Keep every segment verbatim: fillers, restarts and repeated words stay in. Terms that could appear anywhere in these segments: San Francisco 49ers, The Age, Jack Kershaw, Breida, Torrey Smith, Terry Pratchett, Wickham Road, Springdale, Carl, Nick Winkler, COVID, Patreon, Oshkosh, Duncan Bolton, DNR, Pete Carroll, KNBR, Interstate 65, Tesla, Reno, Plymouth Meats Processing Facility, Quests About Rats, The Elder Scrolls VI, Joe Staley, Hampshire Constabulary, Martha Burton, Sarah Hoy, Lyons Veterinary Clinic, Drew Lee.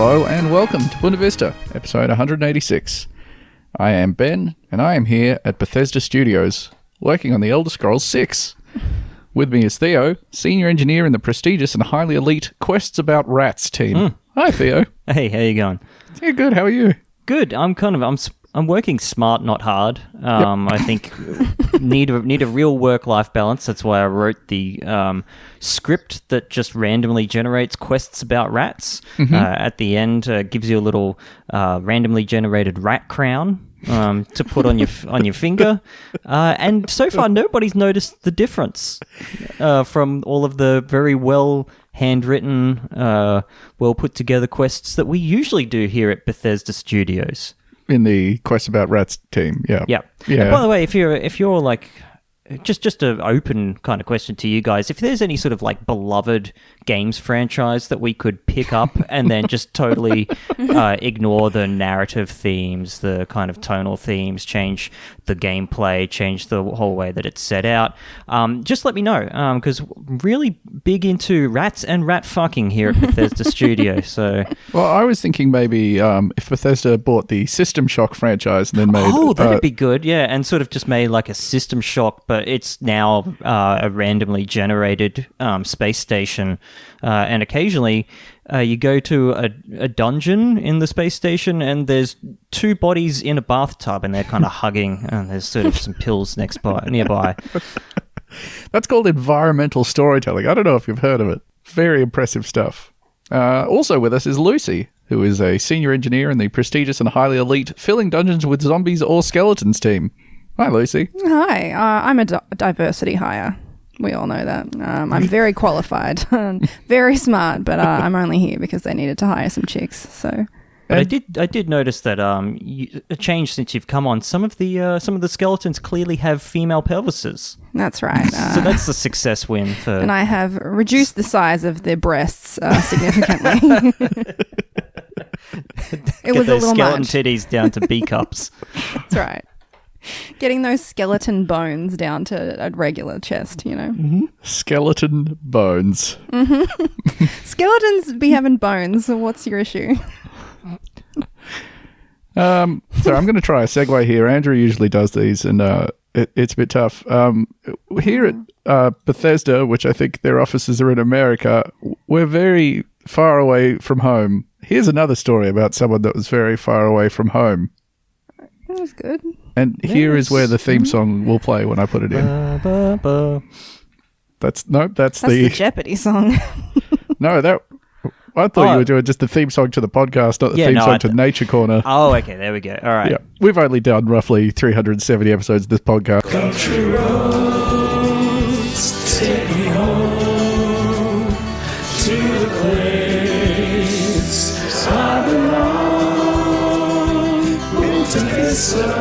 Hello and welcome to Buena Vista, episode one hundred eighty-six. I am Ben, and I am here at Bethesda Studios, working on The Elder Scrolls six. With me is Theo, senior engineer in the prestigious and highly elite Quests About Rats team. Mm. Hi, Theo. Hey, how you going? Yeah, good. How are you? Good. I'm kind of I'm I'm working smart, not hard. Um, yep. I think need a, need a real work-life balance. That's why I wrote the um, script that just randomly generates quests about rats. Mm-hmm. Uh, at the end, uh, gives you a little uh, randomly generated rat crown um, to put on your on your finger. Uh, and so far, nobody's noticed the difference uh, from all of the very well. handwritten, uh, well put together quests that we usually do here at Bethesda Studios. In the Quests About Rats team, yeah, yeah. yeah. And by the way, if you're if you're like, just just an open kind of question to you guys, if there's any sort of like beloved games franchise that we could pick up and then just totally uh, ignore the narrative themes, the kind of tonal themes, change the gameplay, change the whole way that it's set out, um, just let me know, because um, really big into rats and rat fucking here at Bethesda Studio. So, well, I was thinking maybe um, if Bethesda bought the System Shock franchise and then made oh, that'd uh, be good, yeah, and sort of just made like a System Shock, but it's now uh, a randomly generated um, space station, uh, and occasionally. Uh, you go to a, a dungeon in the space station and there's two bodies in a bathtub and they're kind of hugging and there's sort of some pills next by nearby. That's called environmental storytelling. I don't know if you've heard of it. Very impressive stuff. Uh, also with us is Lucy, who is a senior engineer in the prestigious and highly elite Filling Dungeons with Zombies or Skeletons team. Hi, Lucy. Hi. Uh, I'm a di- diversity hire. We all know that. Um, I'm very qualified, very smart, but uh, I'm only here because they needed to hire some chicks. So, but I did. I did notice that um, you, a change since you've come on. Some of the uh, some of the skeletons clearly have female pelvises. That's right. Uh, so that's the success win for. And I have reduced the size of their breasts uh, significantly. It was a little skeleton much. Titties down to B cups. That's right. Getting those skeleton bones down to a regular chest, you know. Mm-hmm. Skeleton bones. Mm-hmm. Skeletons be having bones, so what's your issue? um, so I'm going to try a segue here. Andrew usually does these, and uh, it, it's a bit tough. Um, here at uh, Bethesda, which I think their offices are in America, we're very far away from home. Here's another story about someone that was very far away from home. That was good. And yes. Here is where the theme song will play when I put it in. Ba, ba, ba. That's nope. That's, that's the, the Jeopardy song. No, that I thought oh. you were doing just the theme song to the podcast, not the yeah, theme no, song I, to Nature Corner. Oh, okay, there we go. All right. Yeah, we've only done roughly three hundred seventy episodes of this podcast. Country roads, take me home to the place I belong. Winter Vista.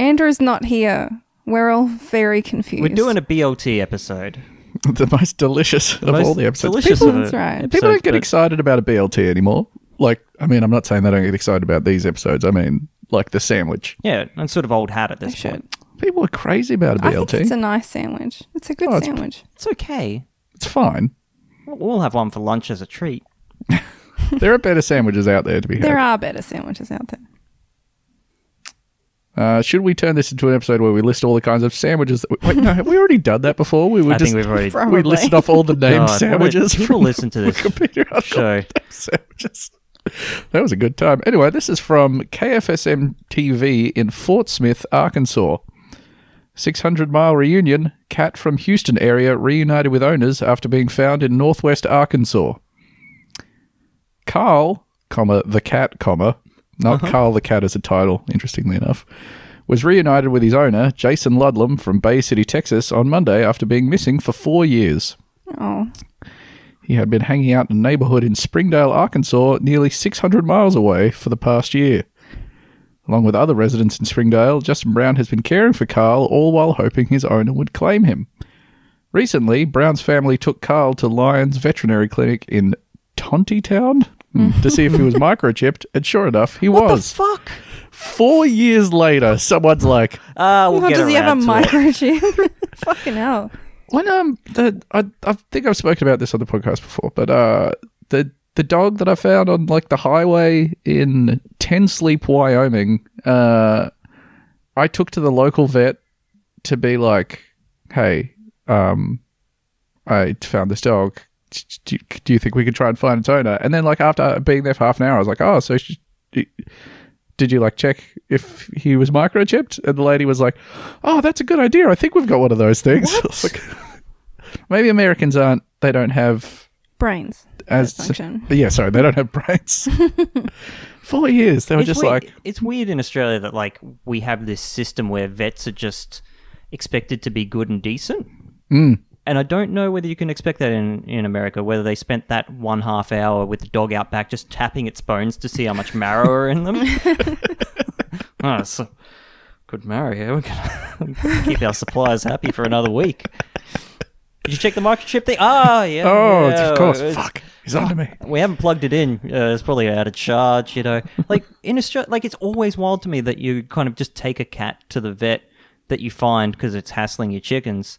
Andrew's not here. We're all very confused. We're doing a B L T episode. The most delicious the of most all the episodes. Delicious people, that's right. Episodes, people don't get excited about a B L T anymore. Like, I mean, I'm not saying they don't get excited about these episodes. I mean, like the sandwich. Yeah, and sort of old hat at this point. People are crazy about a B L T. I think it's a nice sandwich. It's a good oh, sandwich. It's, it's okay. It's fine. We'll have one for lunch as a treat. There are better sandwiches out there to be had. There are better sandwiches out there. Uh, should we turn this into an episode where we list all the kinds of sandwiches? That we, wait, no, have we already done that before? We were I just, think we've already... Probably. We listed off all the named God, sandwiches. People listen to this show. Sandwiches. That was a good time. Anyway, this is from K F S M T V in Fort Smith, Arkansas. six hundred mile reunion. Cat from Houston area reunited with owners after being found in northwest Arkansas. Carl, comma, the cat, comma. Not uh-huh. Carl the Cat as a title, interestingly enough, was reunited with his owner, Jason Ludlam, from Bay City, Texas, on Monday after being missing for four years. Oh. He had been hanging out in a neighborhood in Springdale, Arkansas, nearly six hundred miles away for the past year. Along with other residents in Springdale, Justin Brown has been caring for Carl, all while hoping his owner would claim him. Recently, Brown's family took Carl to Lyons Veterinary Clinic in Tontytown, to see if he was microchipped, and sure enough, he what was. What the fuck? Four years later, someone's like, "Ah, uh, we'll well, get around to it." Does he have a microchip? Fucking hell. When um, the, I I think I've spoken about this on the podcast before, but uh, the the dog that I found on like the highway in Tensleep, Wyoming, uh, I took to the local vet to be like, "Hey, um, I found this dog. Do you, do you think we could try and find its owner?" And then, like, after being there for half an hour, I was like, "Oh, so she, did you like check if he was microchipped?" And the lady was like, "Oh, that's a good idea. I think we've got one of those things." I was like, maybe Americans aren't. They don't have brains. As function. Yeah, sorry, they don't have brains. Four years. They were it's just weird. Like, it's weird in Australia that like we have this system where vets are just expected to be good and decent. Mm. And I don't know whether you can expect that in, in America, whether they spent that one half hour with the dog out back just tapping its bones to see how much marrow are in them. Oh, so good marrow here. We're going to keep our suppliers happy for another week. Did you check the microchip thing? Ah, oh, yeah. Oh, yeah, of course. It's, Fuck. He's oh, under me. We haven't plugged it in. Uh, it's probably out of charge, you know. Like, in Australia, like, it's always wild to me that you kind of just take a cat to the vet that you find because it's hassling your chickens.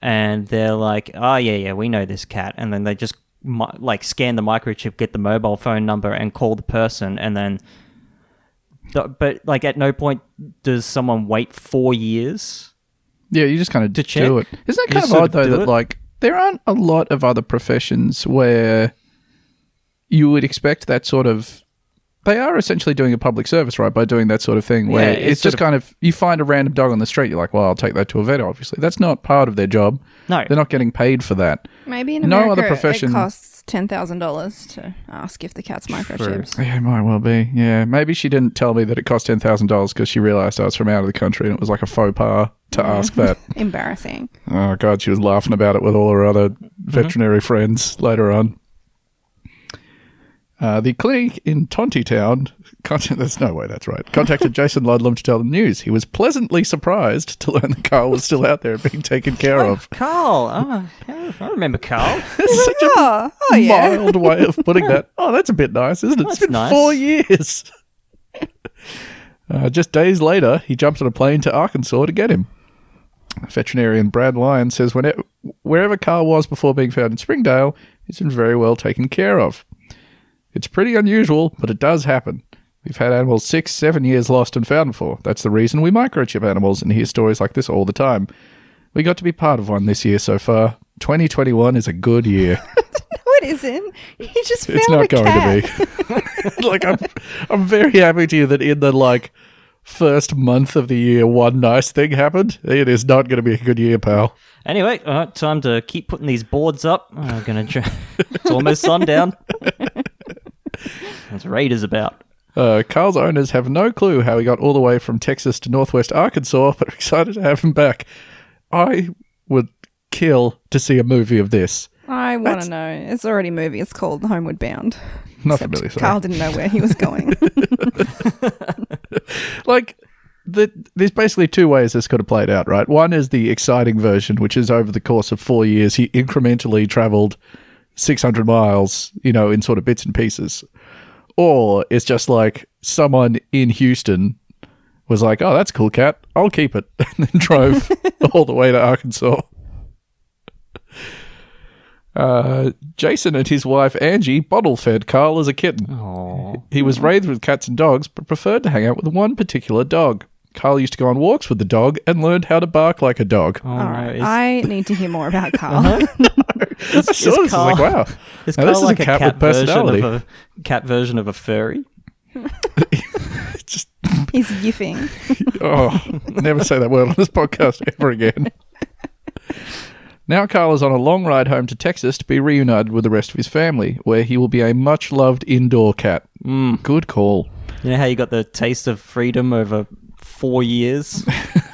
And they're like, "Oh, yeah, yeah, we know this cat." And then they just, mi- like, scan the microchip, get the mobile phone number, and call the person. And then... Th- but, like, at no point does someone wait four years. Yeah, you just kind of to check. do it. Isn't that kind of odd, though, that, it? like, there aren't a lot of other professions where you would expect that sort of... They are essentially doing a public service, right, by doing that sort of thing where yeah, it's, it's just of, kind of... You find a random dog on the street, you're like, "Well, I'll take that to a vet," obviously. That's not part of their job. No. They're not getting paid for that. Maybe in America no other profession, it costs ten thousand dollars to ask if the cat's microchips. True. Yeah, it might well be. Yeah. Maybe she didn't tell me that it cost ten thousand dollars because she realised I was from out of the country and it was like a faux pas to yeah. ask that. Embarrassing. Oh, God. She was laughing about it with all her other mm-hmm. veterinary friends later on. Uh, the clinic in Tontytown, contact, there's no way that's right, contacted Jason Ludlam to tell the news. He was pleasantly surprised to learn that Carl was still out there being taken care oh, of. Carl. Oh, I remember Carl. It's such yeah. a oh, yeah. mild way of putting that. Oh, that's a bit nice, isn't it? That's it's been nice. four years. Uh, just days later, he jumped on a plane to Arkansas to get him. Veterinarian Brad Lyons says whenever, wherever Carl was before being found in Springdale, he's been very well taken care of. "It's pretty unusual, but it does happen. We've had animals six, seven years lost and found before. That's the reason we microchip animals and hear stories like this all the time. We got to be part of one this year so far. twenty twenty-one is a good year." No, it isn't. He just found it's not a going cat. To be. Like, I'm, I'm very happy to you that in the, like, first month of the year, one nice thing happened. It is not going to be a good year, pal. Anyway, all right, time to keep putting these boards up. I'm going to try. It's almost sundown. That's raid is about. Uh, Carl's owners have no clue how he got all the way from Texas to northwest Arkansas, but are excited to have him back. I would kill to see a movie of this. I want to know. It's already a movie. It's called Homeward Bound. Not familiar. Carl didn't know where he was going. Like, the, there's basically two ways this could have played out, right? One is the exciting version, which is over the course of four years, he incrementally travelled six hundred miles, you know, in sort of bits and pieces. Or it's just like someone in Houston was like, "Oh, that's a cool cat. I'll keep it." And then drove all the way to Arkansas. Uh, Jason and his wife, Angie, bottle-fed Carl as a kitten. Aww. He was raised with cats and dogs, but preferred to hang out with one particular dog. Carl used to go on walks with the dog and learned how to bark like a dog. Oh, all right. Is- I need to hear more about Carl. Uh-huh. No. Is, I saw this. Carl, I was like, wow. Is Carl this is like a cat, a cat with personality. Version of a cat version of a furry? Just he's yiffing. Oh, never say that word on this podcast ever again. Now Carl is on a long ride home to Texas to be reunited with the rest of his family, where he will be a much-loved indoor cat. Mm. Good call. You know how you got the taste of freedom over four years?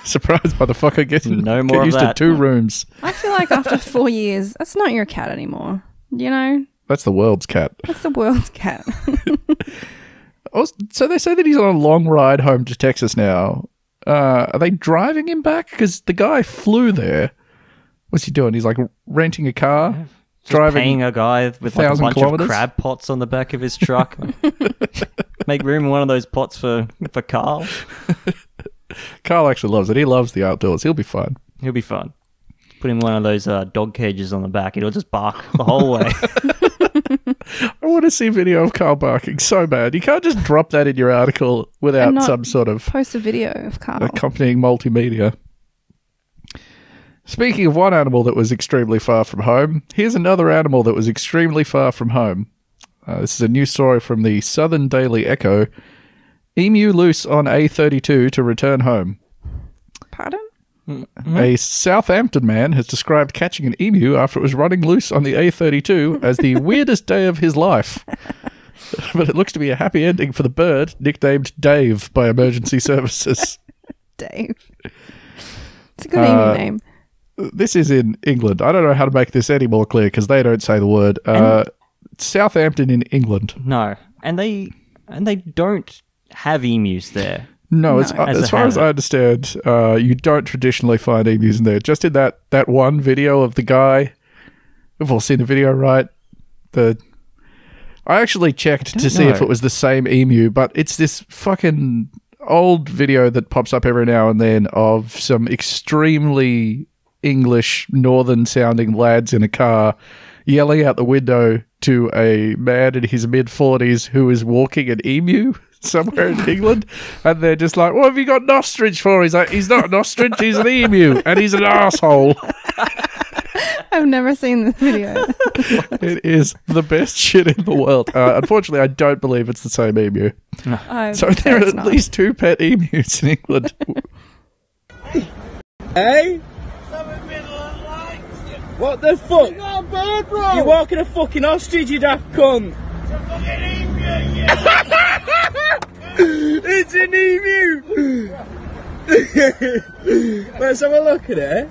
Surprised by the fuck I get, no more get used of that. To two rooms. I feel like after four years, that's not your cat anymore. You know? That's the world's cat. That's the world's cat. So they say that he's on a long ride home to Texas now. Uh, are they driving him back? Because the guy flew there. What's he doing? He's like renting a car. Driving paying a guy with like a bunch kilometers? of crab pots on the back of his truck. Make room in one of those pots for, for Carl. Carl actually loves it. He loves the outdoors. He'll be fine. He'll be fine. Put in one of those uh, dog cages on the back. It'll just bark the whole way. I want to see a video of Carl barking so bad. You can't just drop that in your article without some sort of... post a video of Carl. Accompanying multimedia. Speaking of one animal that was extremely far from home, here's another animal that was extremely far from home. Uh, this is a new story from the Southern Daily Echo. Emu loose on A thirty-two to return home. Pardon? Mm-hmm. A Southampton man has described catching an emu after it was running loose on the A thirty-two as the weirdest day of his life. But it looks to be a happy ending for the bird, nicknamed Dave by emergency services. Dave. It's a good uh, emu name. This is in England. I don't know how to make this any more clear because they don't say the word. Uh, Southampton in England. No. And they and they don't have emus there. No, no as, as, as far habit. as I understand, uh, you don't traditionally find emus in there. Just in that, that one video of the guy. We've all seen the video, right? The I actually checked I to know. see if it was the same emu, but it's this fucking old video that pops up every now and then of some extremely... English northern-sounding lads in a car yelling out the window to a man in his mid-forties who is walking an emu somewhere in England, and they're just like, what have you got an ostrich for? He's like, he's not an ostrich, he's an emu, and he's an asshole. I've never seen this video. It is the best shit in the world. Uh, unfortunately, I don't believe it's the same emu. No. Oh, so there are at not. least two pet emus in England. Hey? What the fuck? You got a bird, bro! You're walking a fucking ostrich, you daft cunt! It's a fucking emu, yeah! It's an emu! Let's have a look at it. It's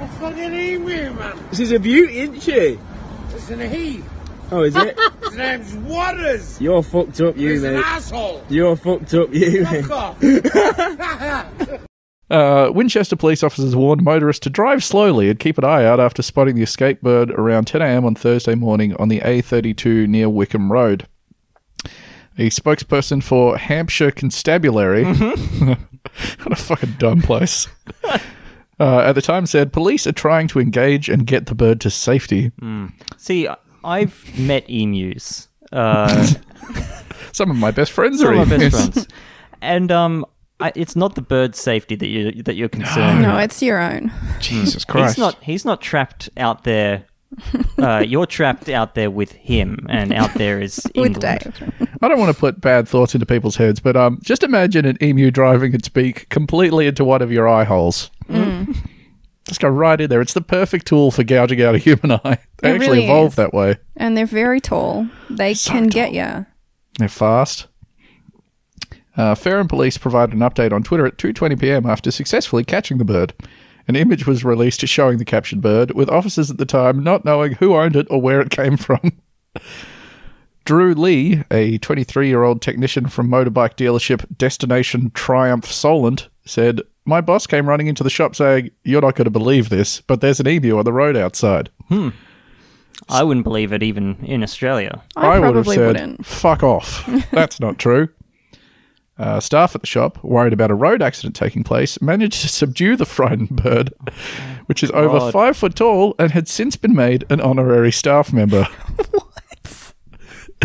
a fucking emu, man! This is a beauty, isn't she? It's an he. Oh, is it? His name's Waters! You're fucked up, you, He's mate. He's an asshole! You're fucked up, you, Fuck mate. Fuck off! Uh, Winchester police officers warned motorists to drive slowly and keep an eye out after spotting the escape bird around ten a.m. on Thursday morning on the A thirty-two near Wickham Road. A spokesperson for Hampshire Constabulary, mm-hmm. What a fucking dumb place, uh, at the time said, police are trying to engage and get the bird to safety. Mm. See, I've met emus. Uh, Some of my best friends Some are emus. Some of my best friends. And, um... I, it's not the bird's safety that you that you're concerned. No, no it's your own. Jesus Christ! He's not. He's not trapped out there. Uh, you're trapped out there with him, and out there is England. I don't want to put bad thoughts into people's heads, but um, just imagine an emu driving its beak completely into one of your eye holes. Mm. Just go right in there. It's the perfect tool for gouging out a human eye. They it actually really evolved is. that way. And they're very tall. They so can tall. get you. They're fast. Uh, Farnham police provided an update on Twitter at two twenty p.m. after successfully catching the bird. An image was released showing the captured bird, with officers at the time not knowing who owned it or where it came from. Drew Lee, a twenty-three-year-old technician from motorbike dealership Destination Triumph Solent, said, "My boss came running into the shop saying, you're not going to believe this, but there's an emu on the road outside." Hmm. I wouldn't believe it even in Australia. I, I probably would have said, wouldn't. Fuck off. That's not true. Uh, staff at the shop, worried about a road accident taking place, managed to subdue the frightened bird, which is over God. five foot tall and had since been made an honorary staff member. What?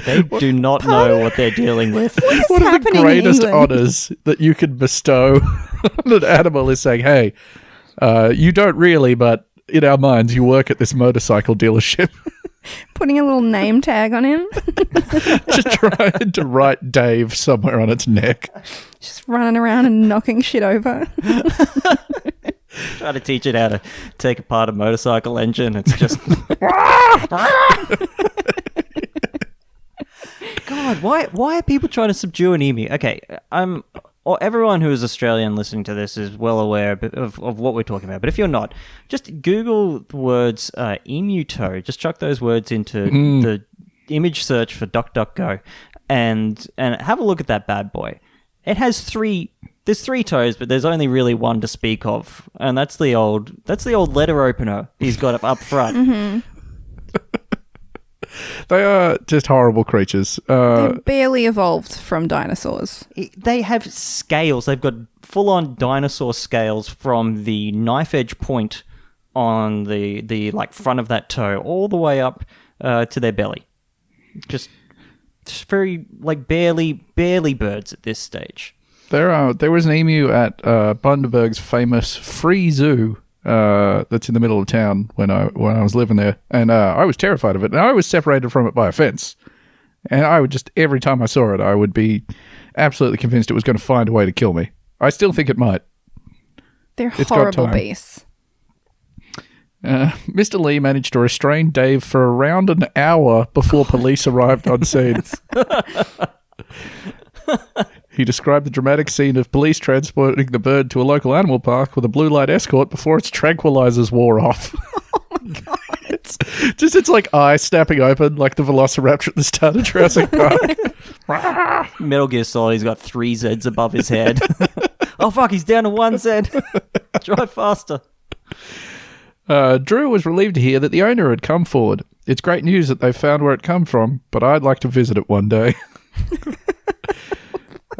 They what? do not know what they're dealing with. What is One of the greatest honors that you could bestow on an animal is saying, hey, uh, you don't really, but in our minds, you work at this motorcycle dealership. Putting a little name tag on him. Just trying to write Dave somewhere on its neck. Just running around and knocking shit over. Trying to teach it how to take apart a motorcycle engine. It's just... God, why why are people trying to subdue an emu? Okay, I'm... Or everyone who is Australian listening to this is well aware of, of what we're talking about. But if you're not, just Google the words uh, emu toe. Just chuck those words into mm. the image search for DuckDuckGo and and have a look at that bad boy. It has three. There's three toes, but there's only really one to speak of, and that's the old that's the old letter opener he's got up, up front. Mm-hmm. They are just horrible creatures. Uh, They're barely evolved from dinosaurs. They have scales. They've got full-on dinosaur scales from the knife edge point on the, the like front of that toe all the way up uh, to their belly. Just, just very like barely barely birds at this stage. There are there was an emu at uh, Bundaberg's famous free zoo. Uh, that's in the middle of town when I when I was living there, and uh, I was terrified of it, and I was separated from it by a fence, and I would just every time I saw it, I would be absolutely convinced it was going to find a way to kill me. I still think it might. They're it's horrible beasts. Uh, Mister Lee managed to restrain Dave for around an hour before police arrived on scene. He described the dramatic scene of police transporting the bird to a local animal park with a blue light escort before its tranquilizers wore off. Oh, my God. It's just, it's like eye snapping open like the velociraptor at the start of Jurassic Park. Metal Gear Solid, he's got three Zeds above his head. Oh, fuck, he's down to one Zed. Drive faster. Uh, Drew was relieved to hear that the owner had come forward. It's great news that they found where it come from, but I'd like to visit it one day.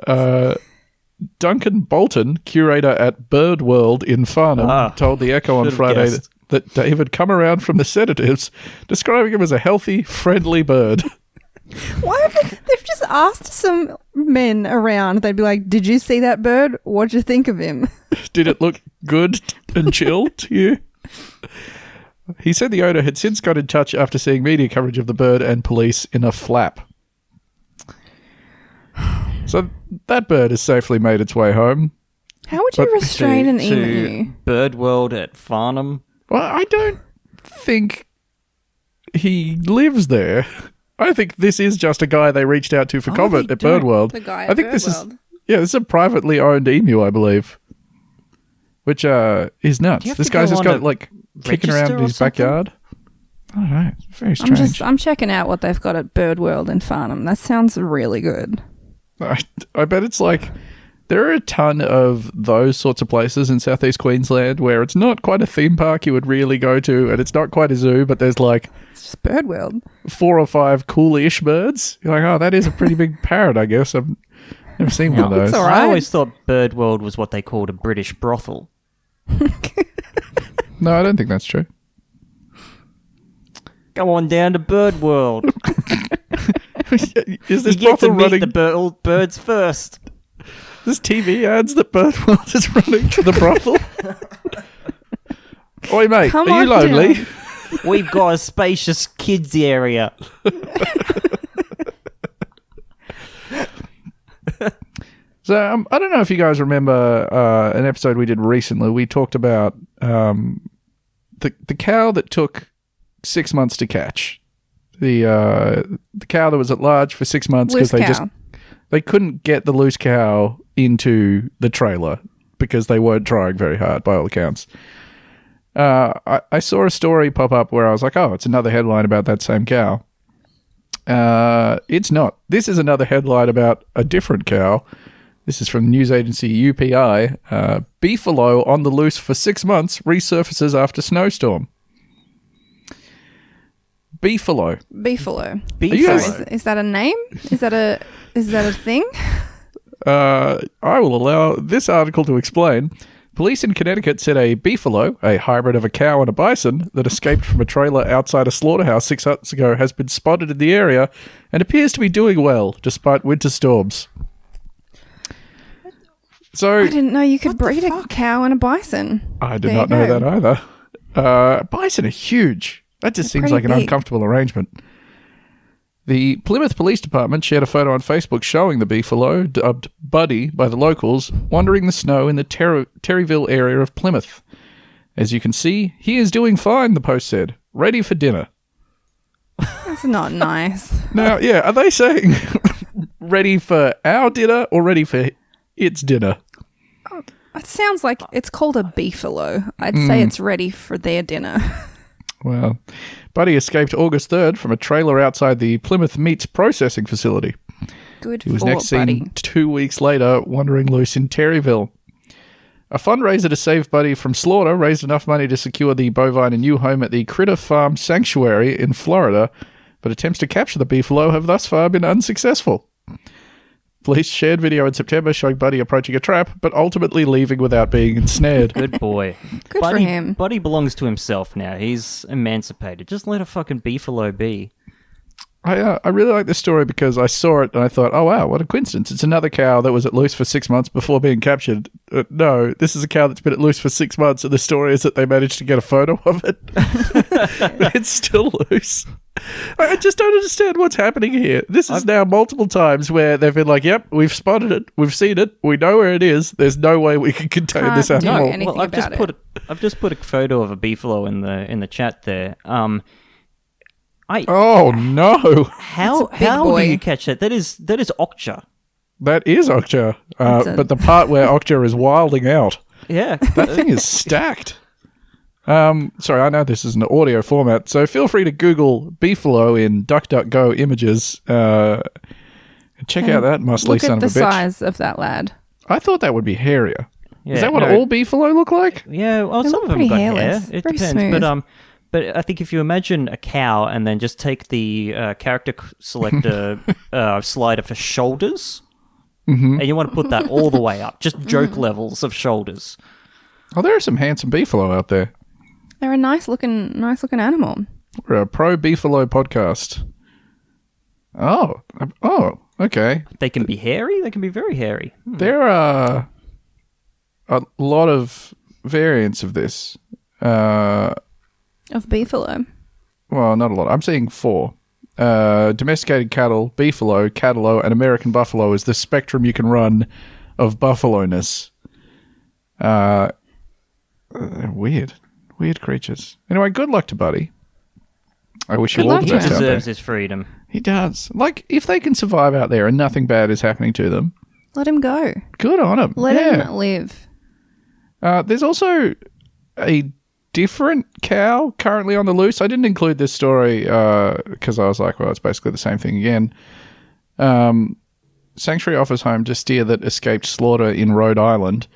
Uh, Duncan Bolton, curator at Bird World in Farnham, ah, told the Echo on Friday that, that Dave had come around from the sedatives, describing him as a healthy, friendly bird. Why have they, they've just asked some men around? They'd be like, "Did you see that bird? What'd you think of him? Did it look good and chill to you?" He said the owner had since got in touch after seeing media coverage of the bird and police in a flap. So that bird has safely made its way home. How would you but restrain to, an emu? To Bird World at Farnham? Well, I don't think he lives there. I think this is just a guy they reached out to for oh, comment at Bird World. The guy at I think Bird this World. Is yeah, this is a privately owned emu, I believe, which uh, is nuts. This guy's just got like kicking around in his something? backyard. I don't know. It's very strange. I'm just I'm checking out what they've got at Bird World in Farnham. That sounds really good. I, I bet it's like there are a ton of those sorts of places in Southeast Queensland where it's not quite a theme park you would really go to, and it's not quite a zoo, but there's like it's just Bird World, four or five cool-ish birds. You're like, oh, that is a pretty big parrot, I guess. I've never seen no, one of those. It's all right. I always thought Bird World was what they called a British brothel. No, I don't think that's true. Go on down to Bird World. Is this you get to meet running? the bir- birds first. This T V ads that Bird World is running to the brothel. Oi, mate, Come are you lonely? Down. We've got a spacious kids area. So, um, I don't know if you guys remember uh, an episode we did recently. We talked about um, the the cow that took six months to catch. The uh, the cow that was at large for six months because they cow. just they couldn't get the loose cow into the trailer because they weren't trying very hard by all accounts. Uh, I, I saw a story pop up where I was like, oh, it's another headline about that same cow. Uh, it's not. This is another headline about a different cow. This is from news agency U P I. Uh, Beefalo on the loose for six months resurfaces after snowstorm. Beefalo. Beefalo. Beefalo. Is, is that a name? Is that a is that a thing? Uh, I will allow this article to explain. Police in Connecticut said a beefalo, a hybrid of a cow and a bison, that escaped from a trailer outside a slaughterhouse six months ago has been spotted in the area and appears to be doing well despite winter storms. So I didn't know you could breed a cow and a bison. I did there not know go. that either. Uh, bison are huge. That just They're seems like an big. uncomfortable arrangement. The Plymouth Police Department shared a photo on Facebook showing the beefalo, dubbed Buddy by the locals, wandering the snow in the Ter- Terryville area of Plymouth. As you can see, he is doing fine, the post said. Ready for dinner. That's not nice. Now, yeah, are they saying ready for our dinner or ready for its dinner? Oh, it sounds like it's called a beefalo. I'd mm. say it's ready for their dinner. Well, Buddy escaped August third from a trailer outside the Plymouth Meats Processing Facility. Good for Buddy. He was next seen two weeks later wandering loose in Terryville. A fundraiser to save Buddy from slaughter raised enough money to secure the bovine a new home at the Critter Farm Sanctuary in Florida but attempts to capture the beefalo have thus far been unsuccessful. Police shared video in September showing Buddy approaching a trap, but ultimately leaving without being ensnared. Good boy. Good Buddy, for him. Buddy belongs to himself now. He's emancipated. Just let a fucking beefalo be. I uh, I really like this story because I saw it and I thought, oh, wow, what a coincidence. It's another cow that was at loose for six months before being captured. Uh, no, this is a cow that's been at loose for six months and the story is that they managed to get a photo of it. It's still loose. I just don't understand what's happening here. This is I've, now multiple times where they've been like, yep, we've spotted it, we've seen it, we know where it is, there's no way we can contain this animal. Well, I've just it. put I've just put a photo of a beefalo in the in the chat there. Um I Oh no. How how boy. do you catch that? That is that is Okja. That is Okja. Uh, a- but the part where Okja is wilding out. Yeah. That thing is stacked. Um, sorry, I know this is an audio format, so feel free to Google beefalo in DuckDuckGo images. Uh, check and out that muscly son of a bitch. Look at the size of that lad. I thought that would be hairier. Yeah, is that what no, all beefalo look like? Yeah, well, they some of them got hairless. hair. It Very depends, smooth. but um, but I think if you imagine a cow and then just take the uh, character selector uh, slider for shoulders, mm-hmm. and you want to put that all the way up, just joke levels of shoulders. Oh, there are some handsome beefalo out there. They're a nice looking, nice looking animal. We're a pro beefalo podcast. Oh, oh, okay. They can be hairy. They can be very hairy. Hmm. There are a lot of variants of this. Uh, of beefalo. Well, not a lot. I'm seeing four: uh, domesticated cattle, beefalo, catalo, and American buffalo is the spectrum you can run of buffalo-ness. Uh, weird. Weird creatures. Anyway, good luck to Buddy. I wish you all the best out there. He deserves his freedom. He does. Like, if they can survive out there and nothing bad is happening to them, let him go. Good on him. Let yeah. him live. Uh, there's also a different cow currently on the loose. I didn't include this story because uh, I was like, well, it's basically the same thing again. Um, sanctuary offers home to steer that escaped slaughter in Rhode Island.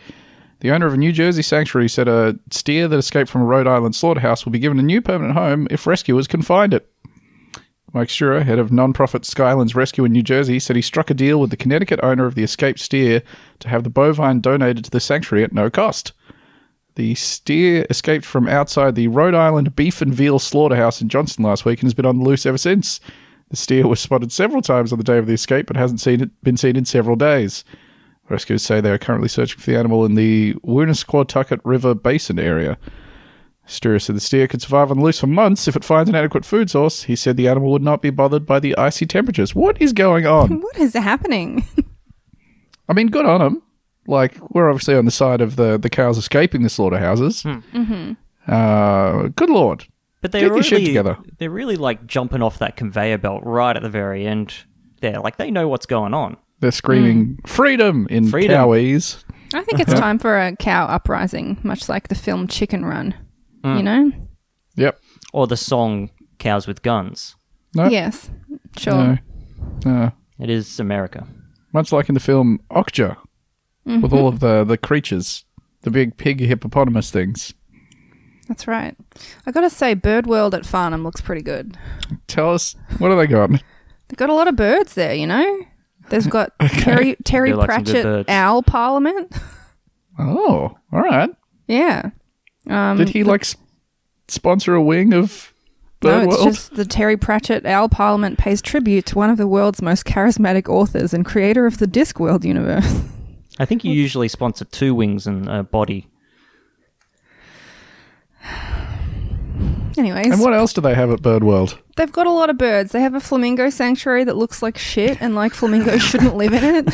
The owner of a New Jersey sanctuary said a steer that escaped from a Rhode Island slaughterhouse will be given a new permanent home if rescuers can find it. Mike Schurer, head of nonprofit Skylands Rescue in New Jersey, said he struck a deal with the Connecticut owner of the escaped steer to have the bovine donated to the sanctuary at no cost. The steer escaped from outside the Rhode Island beef and veal slaughterhouse in Johnston last week and has been on the loose ever since. The steer was spotted several times on the day of the escape but hasn't seen it, been seen in several days. Rescuers say they are currently searching for the animal in the Woonasquatucket River Basin area. Stura said the steer could survive on the loose for months if it finds an adequate food source. He said the animal would not be bothered by the icy temperatures. What is going on? What is happening? I mean, good on him. Like, we're obviously on the side of the, the cows escaping the slaughterhouses. Hmm. Mm-hmm. Uh, good lord. But they're really, shit together. They're really, like, jumping off that conveyor belt right at the very end there. Like, they know what's going on. They're screaming, mm. freedom, in freedom. Cowese. I think it's time for a cow uprising, much like the film Chicken Run, mm. you know? Yep. Or the song Cows with Guns. No. Yes, sure. No. No. It is America. Much like in the film Okja, mm-hmm. with all of the, the creatures, the big pig hippopotamus things. That's right. I got to say, Bird World at Farnham looks pretty good. Tell us, what have they got? They've got a lot of birds there, you know? There's got okay. Terry, Terry like Pratchett Owl Parliament. Oh, all right. Yeah. Um, Did he the, like sp- sponsor a wing of Bird no, World? No, it's just the Terry Pratchett Owl Parliament pays tribute to one of the world's most charismatic authors and creator of the Discworld universe. I think you usually sponsor two wings and a body. Anyways. And what else do they have at Bird World? They've got a lot of birds. They have a flamingo sanctuary that looks like shit and like flamingos shouldn't live in it.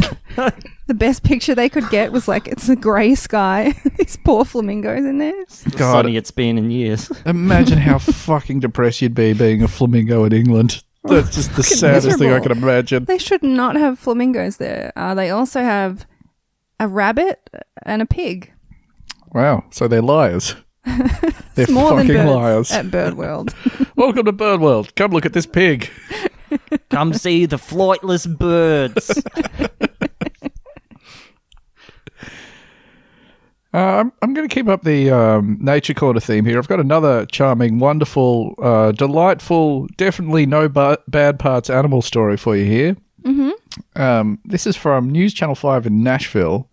The best picture they could get was like, it's a grey sky. These poor flamingos in there. It's God, sunny it's been in years. Imagine how fucking depressed you'd be being a flamingo in England. That's just the saddest miserable. thing I can imagine. They should not have flamingos there. Uh, they also have a rabbit and a pig. Wow. So they're liars. They're more fucking than liars at Bird World. Welcome to Bird World. Come look at this pig. Come see the flightless birds. Uh, I'm, I'm going to keep up the um, nature quarter theme here. I've got another charming, wonderful, uh, delightful, definitely no ba- bad parts animal story for you here. Mm-hmm. Um, this is from News Channel five in Nashville.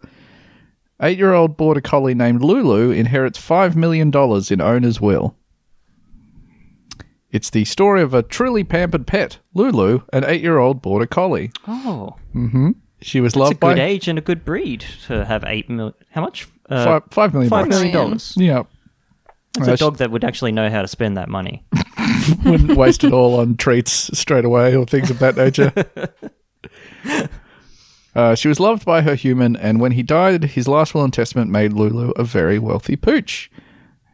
Eight-year-old Border Collie named Lulu inherits five million dollars in owner's will. It's the story of a truly pampered pet, Lulu, an eight-year-old Border Collie. Oh. Mm-hmm. She was That's loved by... That's a good by- age and a good breed to have eight million... How much? Uh, five, five million Five million dollars. Yeah. That's uh, a dog that would actually know how to spend that money. Wouldn't waste it all on treats straight away or things of that nature. Uh, she was loved by her human, and when he died, his last will and testament made Lulu a very wealthy pooch.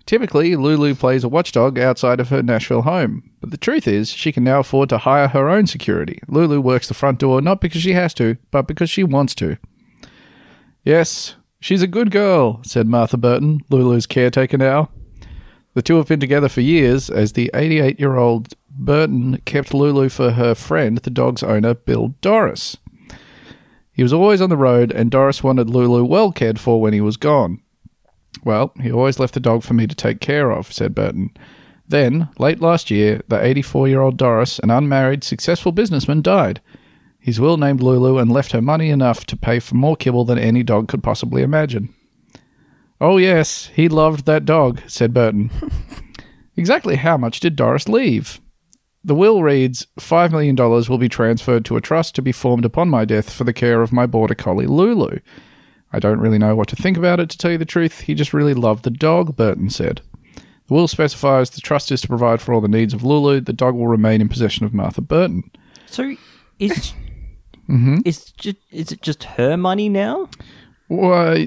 Typically, Lulu plays a watchdog outside of her Nashville home. But the truth is, she can now afford to hire her own security. Lulu works the front door not because she has to, but because she wants to. Yes, she's a good girl, said Martha Burton, Lulu's caretaker now. The two have been together for years, as the eighty-eight-year-old Burton kept Lulu for her friend, the dog's owner, Bill Dorris. He was always on the road, and Dorris wanted Lulu well cared for when he was gone. Well, he always left the dog for me to take care of, said Burton. Then, late last year, the eighty-four-year-old Dorris, an unmarried, successful businessman, died. His will named Lulu and left her money enough to pay for more kibble than any dog could possibly imagine. Oh, yes, he loved that dog, said Burton. Exactly how much did Dorris leave? The will reads, five million dollars will be transferred to a trust to be formed upon my death for the care of my Border Collie, Lulu. I don't really know what to think about it, to tell you the truth. He just really loved the dog, Burton said. The will specifies the trust is to provide for all the needs of Lulu. The dog will remain in possession of Martha Burton. So, is mm-hmm. is, just, is it just her money now? Well,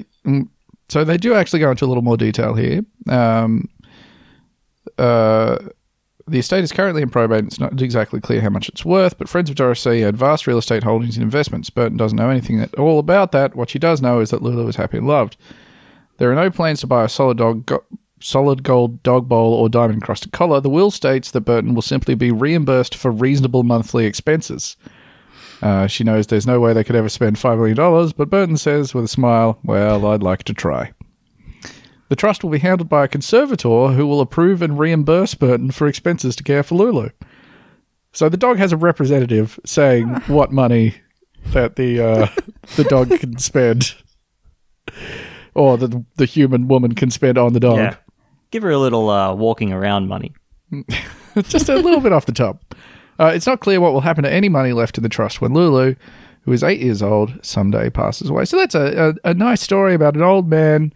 so, they do actually go into a little more detail here. Um, uh... The estate is currently in probate. It's not exactly clear how much it's worth, but friends of Dorris say he had vast real estate holdings and investments. Burton doesn't know anything at all about that. What she does know is that Lulu is happy and loved. There are no plans to buy a solid dog, go- solid gold dog bowl or diamond-encrusted collar. The will states that Burton will simply be reimbursed for reasonable monthly expenses. Uh, she knows there's no way they could ever spend five million dollars, but Burton says with a smile, well, I'd like to try. The trust will be handled by a conservator who will approve and reimburse Burton for expenses to care for Lulu. So the dog has a representative saying what money that the uh, the dog can spend, or that the human woman can spend on the dog. Yeah. Give her a little uh, walking around money. Just a little bit off the top. Uh, it's not clear what will happen to any money left to the trust when Lulu, who is eight years old, someday passes away. So that's a, a, a nice story about an old man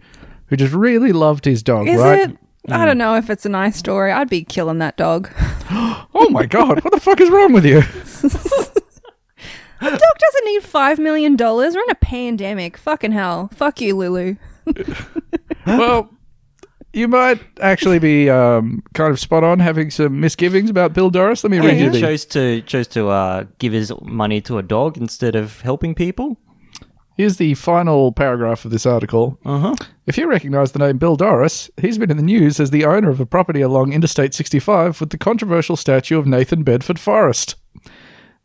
who just really loved his dog, Is right? It? Mm. I don't know if it's a nice story. I'd be killing that dog. Oh, my God. What the fuck is wrong with you? The dog doesn't need five million dollars. We're in a pandemic. Fucking hell. Fuck you, Lulu. Well, you might actually be um, kind of spot on having some misgivings about Bill Dorris. Let me yeah, read yeah. you the... Chose to, chose to uh, give his money to a dog instead of helping people. Here's the final paragraph of this article. Uh-huh. If you recognize the name Bill Dorris, he's been in the news as the owner of a property along Interstate sixty-five with the controversial statue of Nathan Bedford Forrest.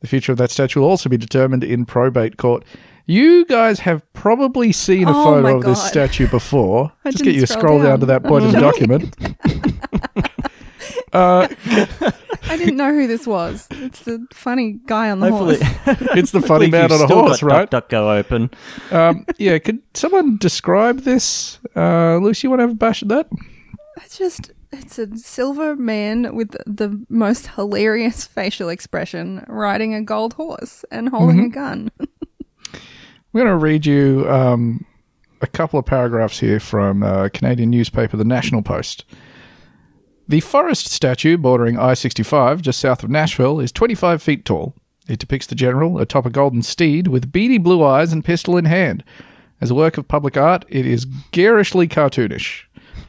The future of that statue will also be determined in probate court. You guys have probably seen a oh photo of this statue before. Just get you to scroll, scroll down. down to that point of the document. Uh, I didn't know who this was. It's the funny guy on the Hopefully. horse. It's the funny man on a horse, right? Duck, duck, go open. Um, yeah, could someone describe this? Uh, Lucy, you want to have a bash at that? It's just, it's a silver man with the most hilarious facial expression riding a gold horse and holding mm-hmm. a gun. I'm going to read you um, a couple of paragraphs here from uh, Canadian newspaper, The National Post. The Forrest statue bordering I sixty-five, just south of Nashville, is twenty-five feet tall. It depicts the general atop a golden steed with beady blue eyes and pistol in hand. As a work of public art, it is garishly cartoonish.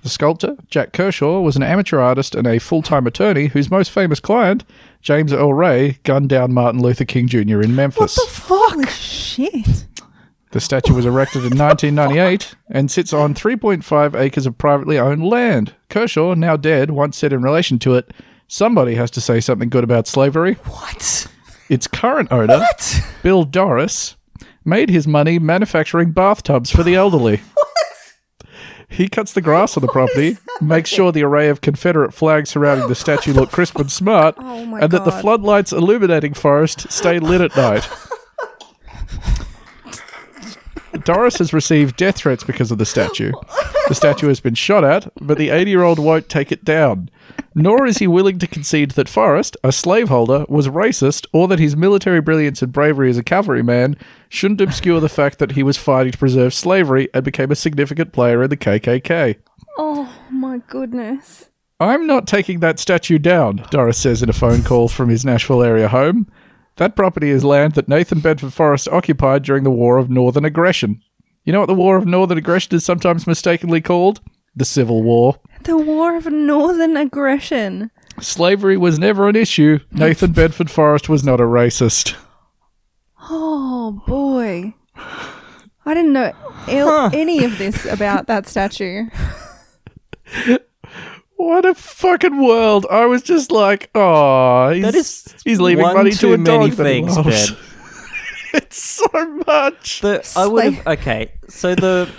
The sculptor, Jack Kershaw, was an amateur artist and a full-time attorney whose most famous client, James Earl Ray, gunned down Martin Luther King Junior in Memphis. What the fuck? Holy shit. The statue was erected in nineteen ninety-eight and sits on three point five acres of privately owned land. Kershaw, now dead, once said in relation to it, somebody has to say something good about slavery. What? Its current owner, what? Bill Dorris, made his money manufacturing bathtubs for the elderly. What? He cuts the grass on the property, makes sure the array of Confederate flags surrounding the statue look crisp and smart, oh my and God. that the floodlights illuminating forest stay lit at night. Dorris has received death threats because of the statue. The statue has been shot at, but the eighty-year-old won't take it down. Nor is he willing to concede that Forrest, a slaveholder, was racist, or that his military brilliance and bravery as a cavalryman shouldn't obscure the fact that he was fighting to preserve slavery and became a significant player in the K K K. Oh, my goodness. I'm not taking that statue down, Dorris says in a phone call from his Nashville area home. That property is land that Nathan Bedford Forrest occupied during the War of Northern Aggression. You know what the War of Northern Aggression is sometimes mistakenly called? The Civil War. The War of Northern Aggression. Slavery was never an issue. Nathan Bedford Forrest was not a racist. Oh, boy. I didn't know il- huh. any of this about that statue. What a fucking world. I was just like, oh, he's, that is he's leaving money to a dog that he loves. It's so much. The, I would have, okay, so the...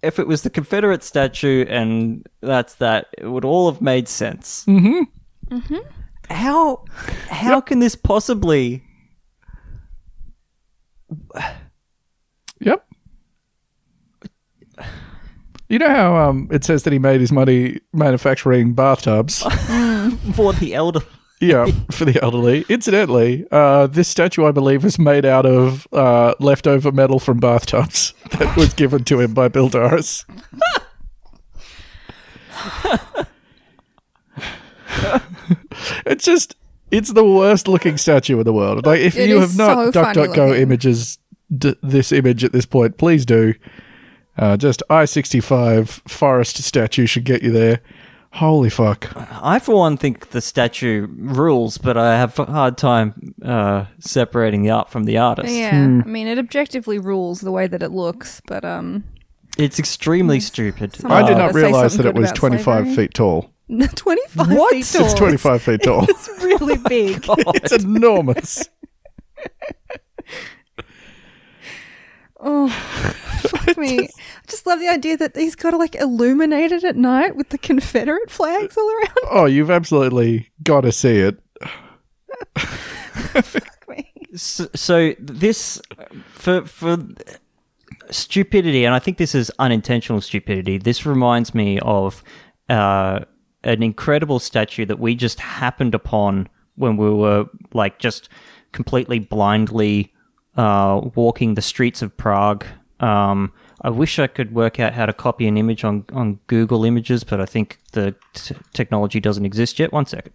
If it was the Confederate statue and that's that, it would all have made sense. Mm-hmm. Mm-hmm. How how yep. can this possibly... Yep. You know how um, it says that he made his money manufacturing bathtubs? For the elderly. Yeah, for the elderly. Incidentally, uh, this statue, I believe, was made out of uh, leftover metal from bathtubs that was given to him by Bill Dorris. It's just, it's the worst looking statue in the world. Like, if it you have not so DuckDuckGo images d- this image at this point, please do. Uh, just I sixty-five Forrest statue should get you there. Holy fuck. I, for one, think the statue rules, but I have a hard time uh, separating the art from the artist. Yeah, mm. I mean, it objectively rules the way that it looks, but... um, It's extremely it's stupid. I did not realise that it was twenty-five feet tall. twenty-five what? feet tall? It's twenty-five feet tall. It's really big. Oh it's enormous. Oh, fuck me. Just, I just love the idea that he's got to, like, illuminate it at night with the Confederate flags all around. Oh, you've absolutely got to see it. Fuck me. So, so this, for, for stupidity, and I think this is unintentional stupidity, this reminds me of uh, an incredible statue that we just happened upon when we were, like, just completely blindly... Uh, walking the streets of Prague. Um, I wish I could work out how to copy an image on, on Google Images, but I think the t- technology doesn't exist yet. One second.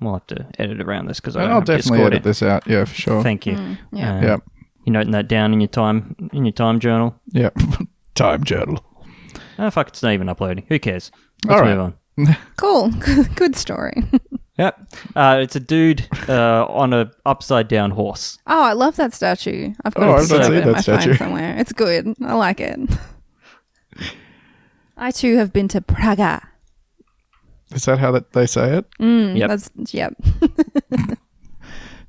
We'll have to edit around this because I don't I'll have definitely Discord edit in. this out. Yeah, for sure. Thank you. Mm, yeah. Uh, yep. You noting that down in your time in your time journal? Yeah. Time journal. Oh, fuck. It's not even uploading. Who cares? Let's All right. move on. Cool. Good story. Yep. Uh, it's a dude uh, on a upside-down horse. Oh, I love that statue. I've got oh, a picture of it in my phone somewhere. It's good. I like it. I, too, have been to Praga. Is that how that they say it? Mm, yep. That's, yep.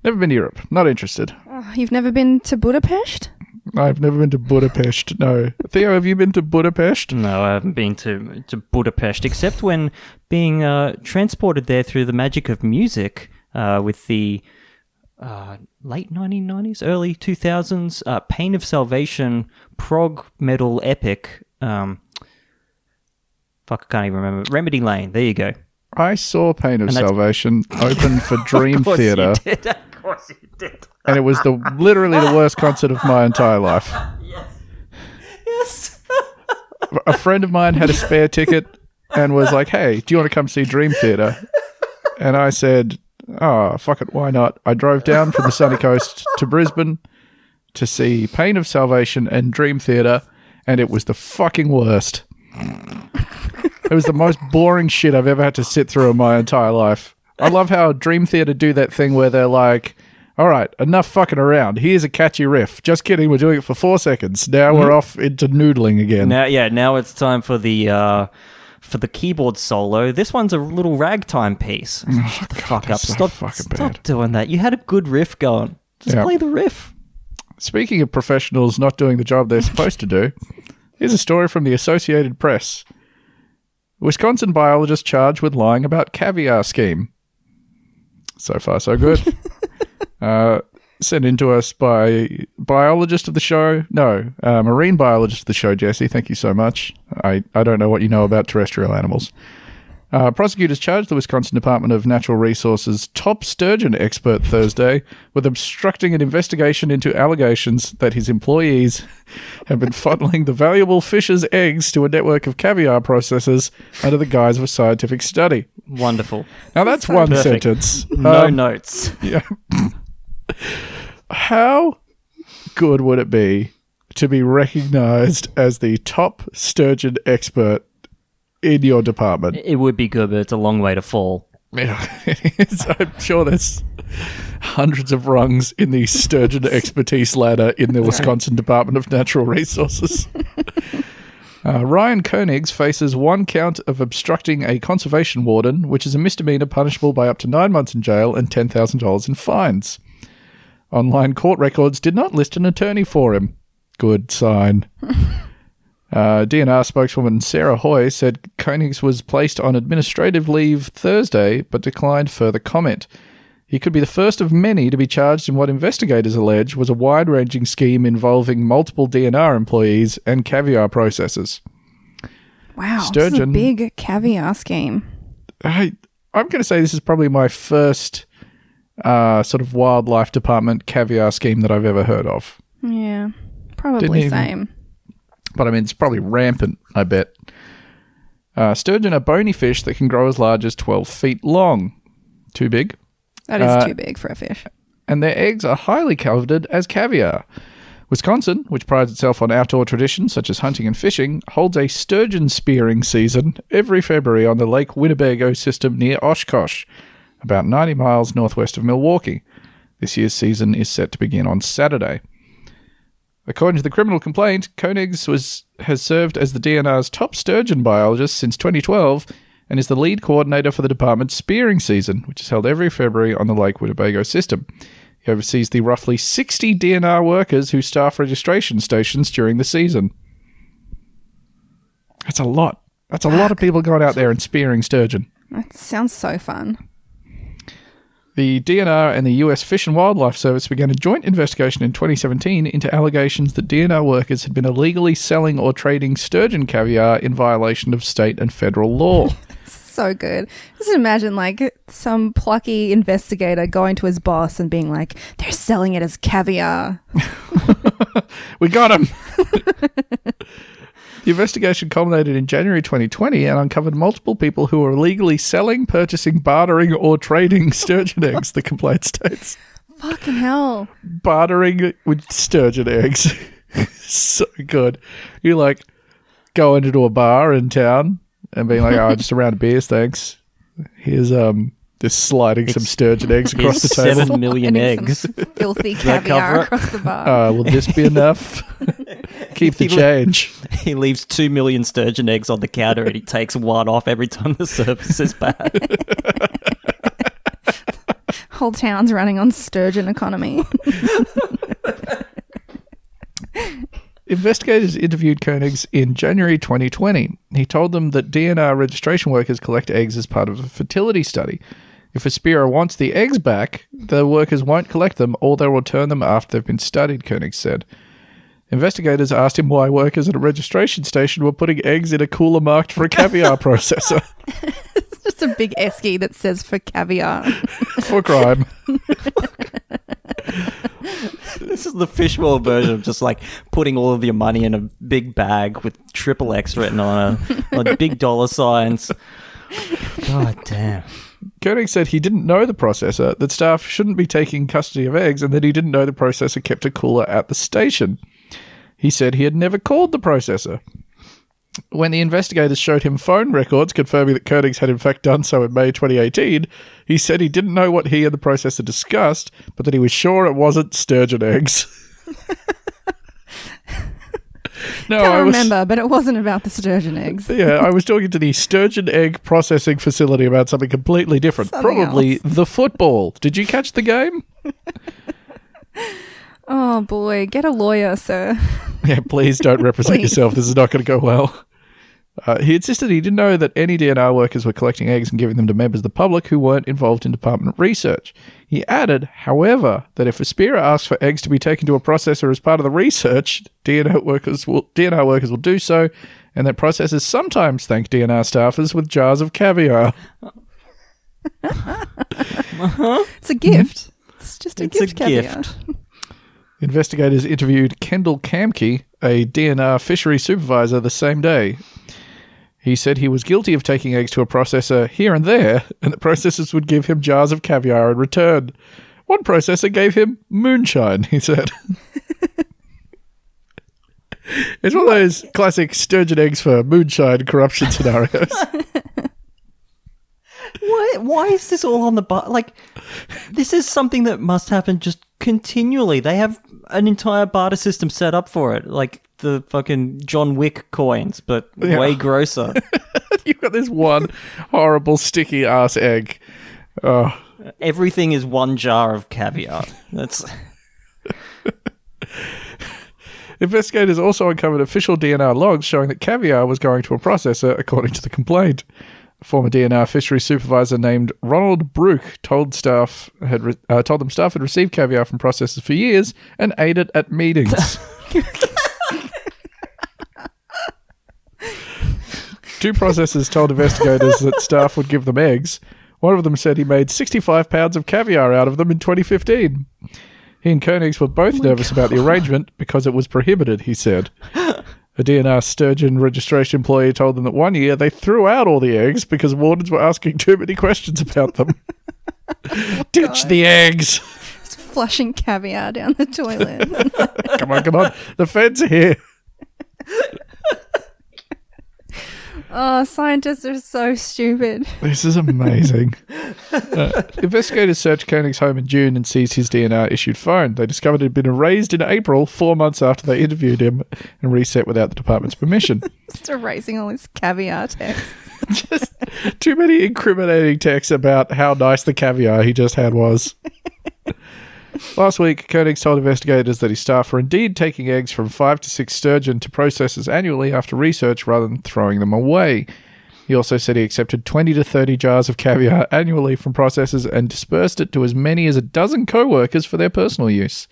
Never been to Europe. Not interested. Oh, you've never been to Budapest? I've never been to Budapest, no. Theo, have you been to Budapest? No, I haven't been to, to Budapest, except when being uh, transported there through the magic of music uh, with the uh, late nineteen nineties, early two thousands, uh, Pain of Salvation, prog metal epic. Um, fuck, I can't even remember. Remedy Lane, there you go. I saw Pain of Salvation open for Dream Theatre. Of course you did. Of course you did. And it was the literally the worst concert of my entire life. Yes. Yes. A friend of mine had a spare ticket and was like, hey, do you want to come see Dream Theatre? And I said, oh, fuck it, why not? I drove down from the sunny coast to Brisbane to see Pain of Salvation and Dream Theatre, and it was the fucking worst. It was the most boring shit I've ever had to sit through in my entire life. I love how Dream Theater do that thing where they're like, all right, enough fucking around. Here's a catchy riff. Just kidding, we're doing it for four seconds. Now we're off into noodling again. Now, yeah, now it's time for the uh, for the keyboard solo. This one's a little ragtime piece. Oh, Shut the God, fuck up. So stop, fucking stop bad. doing that. You had a good riff going. Just yeah. play the riff. Speaking of professionals not doing the job they're supposed to do, Here's a story from the Associated Press. Wisconsin biologist charged with lying about caviar scheme. So far, so good. uh, sent in to us by biologist of the show. No, uh, marine biologist of the show, Jesse. Thank you so much. I, I don't know what you know about terrestrial animals. Uh, prosecutors charged the Wisconsin Department of Natural Resources top sturgeon expert Thursday with obstructing an investigation into allegations that his employees have been funneling the valuable fish's eggs to a network of caviar processors under the guise of a scientific study. Wonderful. Now, that's so one perfect. Sentence. No um, notes. Yeah. How good would it be to be recognized as the top sturgeon expert in your department? It would be good, but it's a long way to fall. Yeah, it is. I'm sure there's hundreds of rungs in the sturgeon expertise ladder in the Wisconsin Department of Natural Resources. Uh, Ryan Koenigs faces one count of obstructing a conservation warden, which is a misdemeanor punishable by up to nine months in jail and ten thousand dollars in fines. Online court records did not list an attorney for him. Good sign. Uh, D N R spokeswoman Sarah Hoy said Koenigs was placed on administrative leave Thursday, but declined further comment. He could be the first of many to be charged in what investigators allege was a wide-ranging scheme involving multiple D N R employees and caviar processors. Wow, sturgeon, this is a big caviar scheme. I, I'm going to say this is probably my first uh, sort of wildlife department caviar scheme that I've ever heard of. Yeah, probably Didn't same. Even- But, I mean, it's probably rampant, I bet. Uh, sturgeon are bony fish that can grow as large as twelve feet long. Too big. That is uh, too big for a fish. And their eggs are highly coveted as caviar. Wisconsin, which prides itself on outdoor traditions such as hunting and fishing, holds a sturgeon spearing season every February on the Lake Winnebago system near Oshkosh, about ninety miles northwest of Milwaukee. This year's season is set to begin on Saturday. According to the criminal complaint, Koenigs was, has served as the D N R's top sturgeon biologist since twenty twelve and is the lead coordinator for the department's spearing season, which is held every February on the Lake Winnebago system. He oversees the roughly sixty D N R workers who staff registration stations during the season. That's a lot. That's a lot of people going out there and spearing sturgeon. That sounds so fun. The D N R and the U S Fish and Wildlife Service began a joint investigation in twenty seventeen into allegations that D N R workers had been illegally selling or trading sturgeon caviar in violation of state and federal law. So good. Just imagine, like, some plucky investigator going to his boss and being like, they're selling it as caviar. We got him. The investigation culminated in January twenty twenty and uncovered multiple people who were illegally selling, purchasing, bartering, or trading sturgeon eggs, the complaint states. Fucking hell. Bartering with sturgeon eggs. So good. You're like going into a bar in town and being like, oh, just a round of beers, thanks. Here's um, just sliding it's, some sturgeon eggs across the table. Seven million eggs. Filthy caviar across the bar. Uh, will this be enough? Keep the change. He leaves two million sturgeon eggs on the counter and he takes one off every time the service is bad. Whole town's running on sturgeon economy. Investigators interviewed Koenigs in January twenty twenty. He told them that D N R registration workers collect eggs as part of a fertility study. If a spearer wants the eggs back, the workers won't collect them or they will return them after they've been studied, Koenigs said. Investigators asked him why workers at a registration station were putting eggs in a cooler marked for a caviar processor. It's just a big esky that says for caviar. For crime. This is the fishbowl version of just like putting all of your money in a big bag with triple X written on it, like big dollar signs. God damn. Koenig said he didn't know the processor, that staff shouldn't be taking custody of eggs, and that he didn't know the processor kept a cooler at the station. He said he had never called the processor. When the investigators showed him phone records confirming that Koenigs had in fact done so in May twenty eighteen, he said he didn't know what he and the processor discussed, but that he was sure it wasn't sturgeon eggs. No, Can't I was, remember, but it wasn't about the sturgeon eggs. Yeah, I was talking to the sturgeon egg processing facility about something completely different. Something Probably else. The football. Did you catch the game? Oh boy, get a lawyer, sir. Yeah, please don't represent please. yourself. This is not going to go well. Uh, he insisted he didn't know that any D N R workers were collecting eggs and giving them to members of the public who weren't involved in department research. He added, however, that if Aspira asks for eggs to be taken to a processor as part of the research, D N R workers will D N R workers will do so, and that processors sometimes thank D N R staffers with jars of caviar. uh-huh. It's a gift. It's just a it's gift. It's a caviar. gift. Investigators interviewed Kendall Kamke, a D N R fishery supervisor, the same day. He said he was guilty of taking eggs to a processor here and there, and the processors would give him jars of caviar in return. One processor gave him moonshine, he said. It's one of those classic sturgeon eggs for moonshine corruption scenarios. What? Why is this all on the bar? Like, this is something that must happen just continually. They have an entire barter system set up for it, like the fucking John Wick coins, but yeah. way grosser. You've got this one horrible sticky ass egg. Oh. Everything is one jar of caviar. That's. Investigators also uncovered official D N R logs showing that caviar was going to a processor, according to the complaint. Former D N R fishery supervisor named Ronald Brook told staff had re- uh, told them staff had received caviar from processors for years and ate it at meetings. Two processors told investigators that staff would give them eggs. One of them said he made sixty-five pounds of caviar out of them in twenty fifteen. He and Koenigs were both oh nervous God. about the arrangement because it was prohibited, he said. A D N R sturgeon registration employee told them that one year they threw out all the eggs because wardens were asking too many questions about them. Ditch God. the eggs. It's flushing caviar down the toilet. Come on, come on. The feds are here. Oh, scientists are so stupid. This is amazing. uh, investigators searched Koenig's home in June and seized his D N R-issued phone. They discovered it had been erased in April, four months after they interviewed him, and reset without the department's permission. Just erasing all his caviar texts. Just too many incriminating texts about how nice the caviar he just had was. Last week, Koenigs told investigators that his staff were indeed taking eggs from five to six sturgeon to processors annually after research rather than throwing them away. He also said he accepted twenty to thirty jars of caviar annually from processors and dispersed it to as many as a dozen co-workers for their personal use.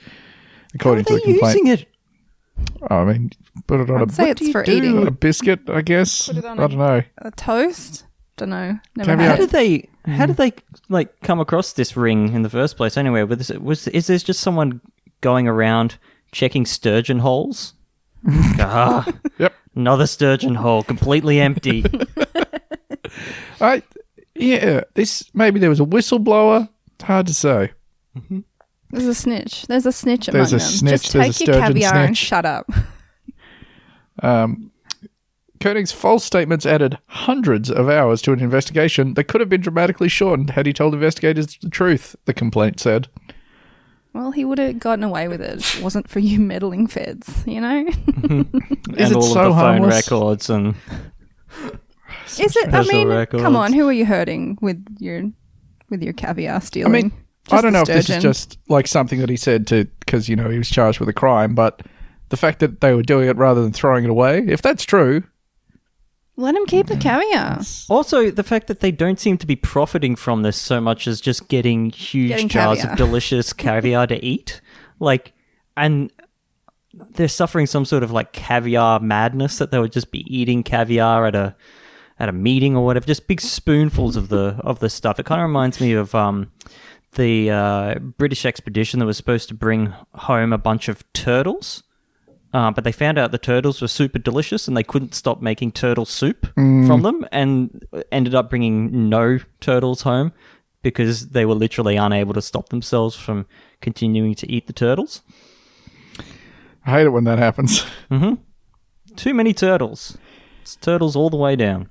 According to the complaint. How are they using it? Oh, I mean, put it on I'd a... say it's for do? eating. On a biscuit, I guess. Put it on I don't know. A toast? Don't know. Never how did they? How did they like come across this ring in the first place? Anyway, was was is there just someone going around checking sturgeon holes? ah, yep, another sturgeon hole, completely empty. I yeah, this maybe there was a whistleblower. Hard to say. Mm-hmm. There's a snitch. There's a snitch among there's a them. Snitch. Just there's take a your caviar snitch. and shut up. um. Koenig's false statements added hundreds of hours to an investigation that could have been dramatically shortened had he told investigators the truth, the complaint said. Well, he would have gotten away with it. It wasn't for you meddling feds, you know? Is and it all so of the harmless? phone records and... Is it, I mean, records. Come on, who are you hurting with your with your caviar stealing? I mean, just I don't know sturgeon. if this is just like something that he said to because, you know, he was charged with a crime, but the fact that they were doing it rather than throwing it away, if that's true... Let him keep the caviar. Also, the fact that they don't seem to be profiting from this so much as just getting huge getting jars caviar. of delicious caviar to eat. Like, and they're suffering some sort of like caviar madness that they would just be eating caviar at a at a meeting or whatever. Just big spoonfuls of the of the stuff. It kind of reminds me of um, the uh, British expedition that was supposed to bring home a bunch of turtles. Uh, but they found out the turtles were super delicious and they couldn't stop making turtle soup mm. from them and ended up bringing no turtles home because they were literally unable to stop themselves from continuing to eat the turtles. I hate it when that happens. Mm-hmm. Too many turtles. It's turtles all the way down.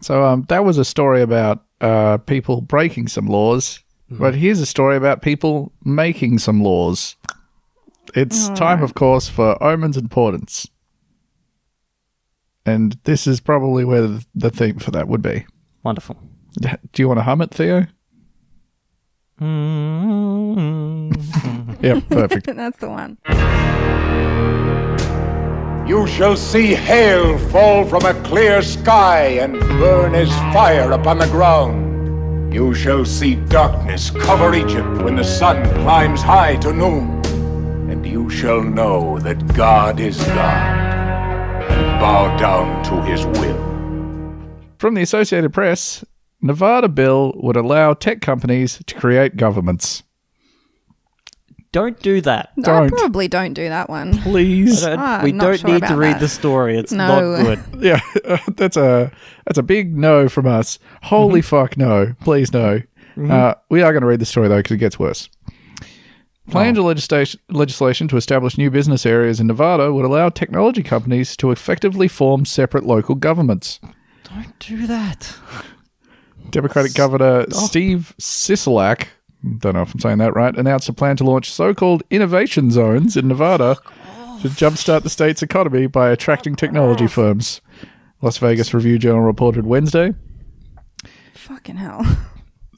So um, that was a story about uh, people breaking some laws, mm. but here's a story about people making some laws. It's Aww. time, of course, for omens and portents. And this is probably where the theme for that would be. Wonderful. Do you want to hum it, Theo? Yep, perfect. That's the one. You shall see hail fall from a clear sky and burn as fire upon the ground. You shall see darkness cover Egypt when the sun climbs high to noon. And you shall know that God is God and bow down to his will. From the Associated Press, Nevada bill would allow tech companies to create governments. Don't do that. No, don't. I probably don't do that one. Please. Don't, oh, we don't sure need to read that. The story. It's no. not good. Yeah, uh, that's a that's a big no from us. Holy mm-hmm. fuck, no. Please, no. Mm-hmm. Uh, we are going to read the story, though, because it gets worse. Plans oh. legislation, legislation to establish new business areas in Nevada would allow technology companies to effectively form separate local governments. Don't do that. Democratic Stop. Governor Steve Sisolak, don't know if I'm saying that right, announced a plan to launch so-called innovation zones in Nevada to jumpstart the state's economy by attracting technology firms. Las Vegas Review-Journal reported Wednesday. Fucking hell.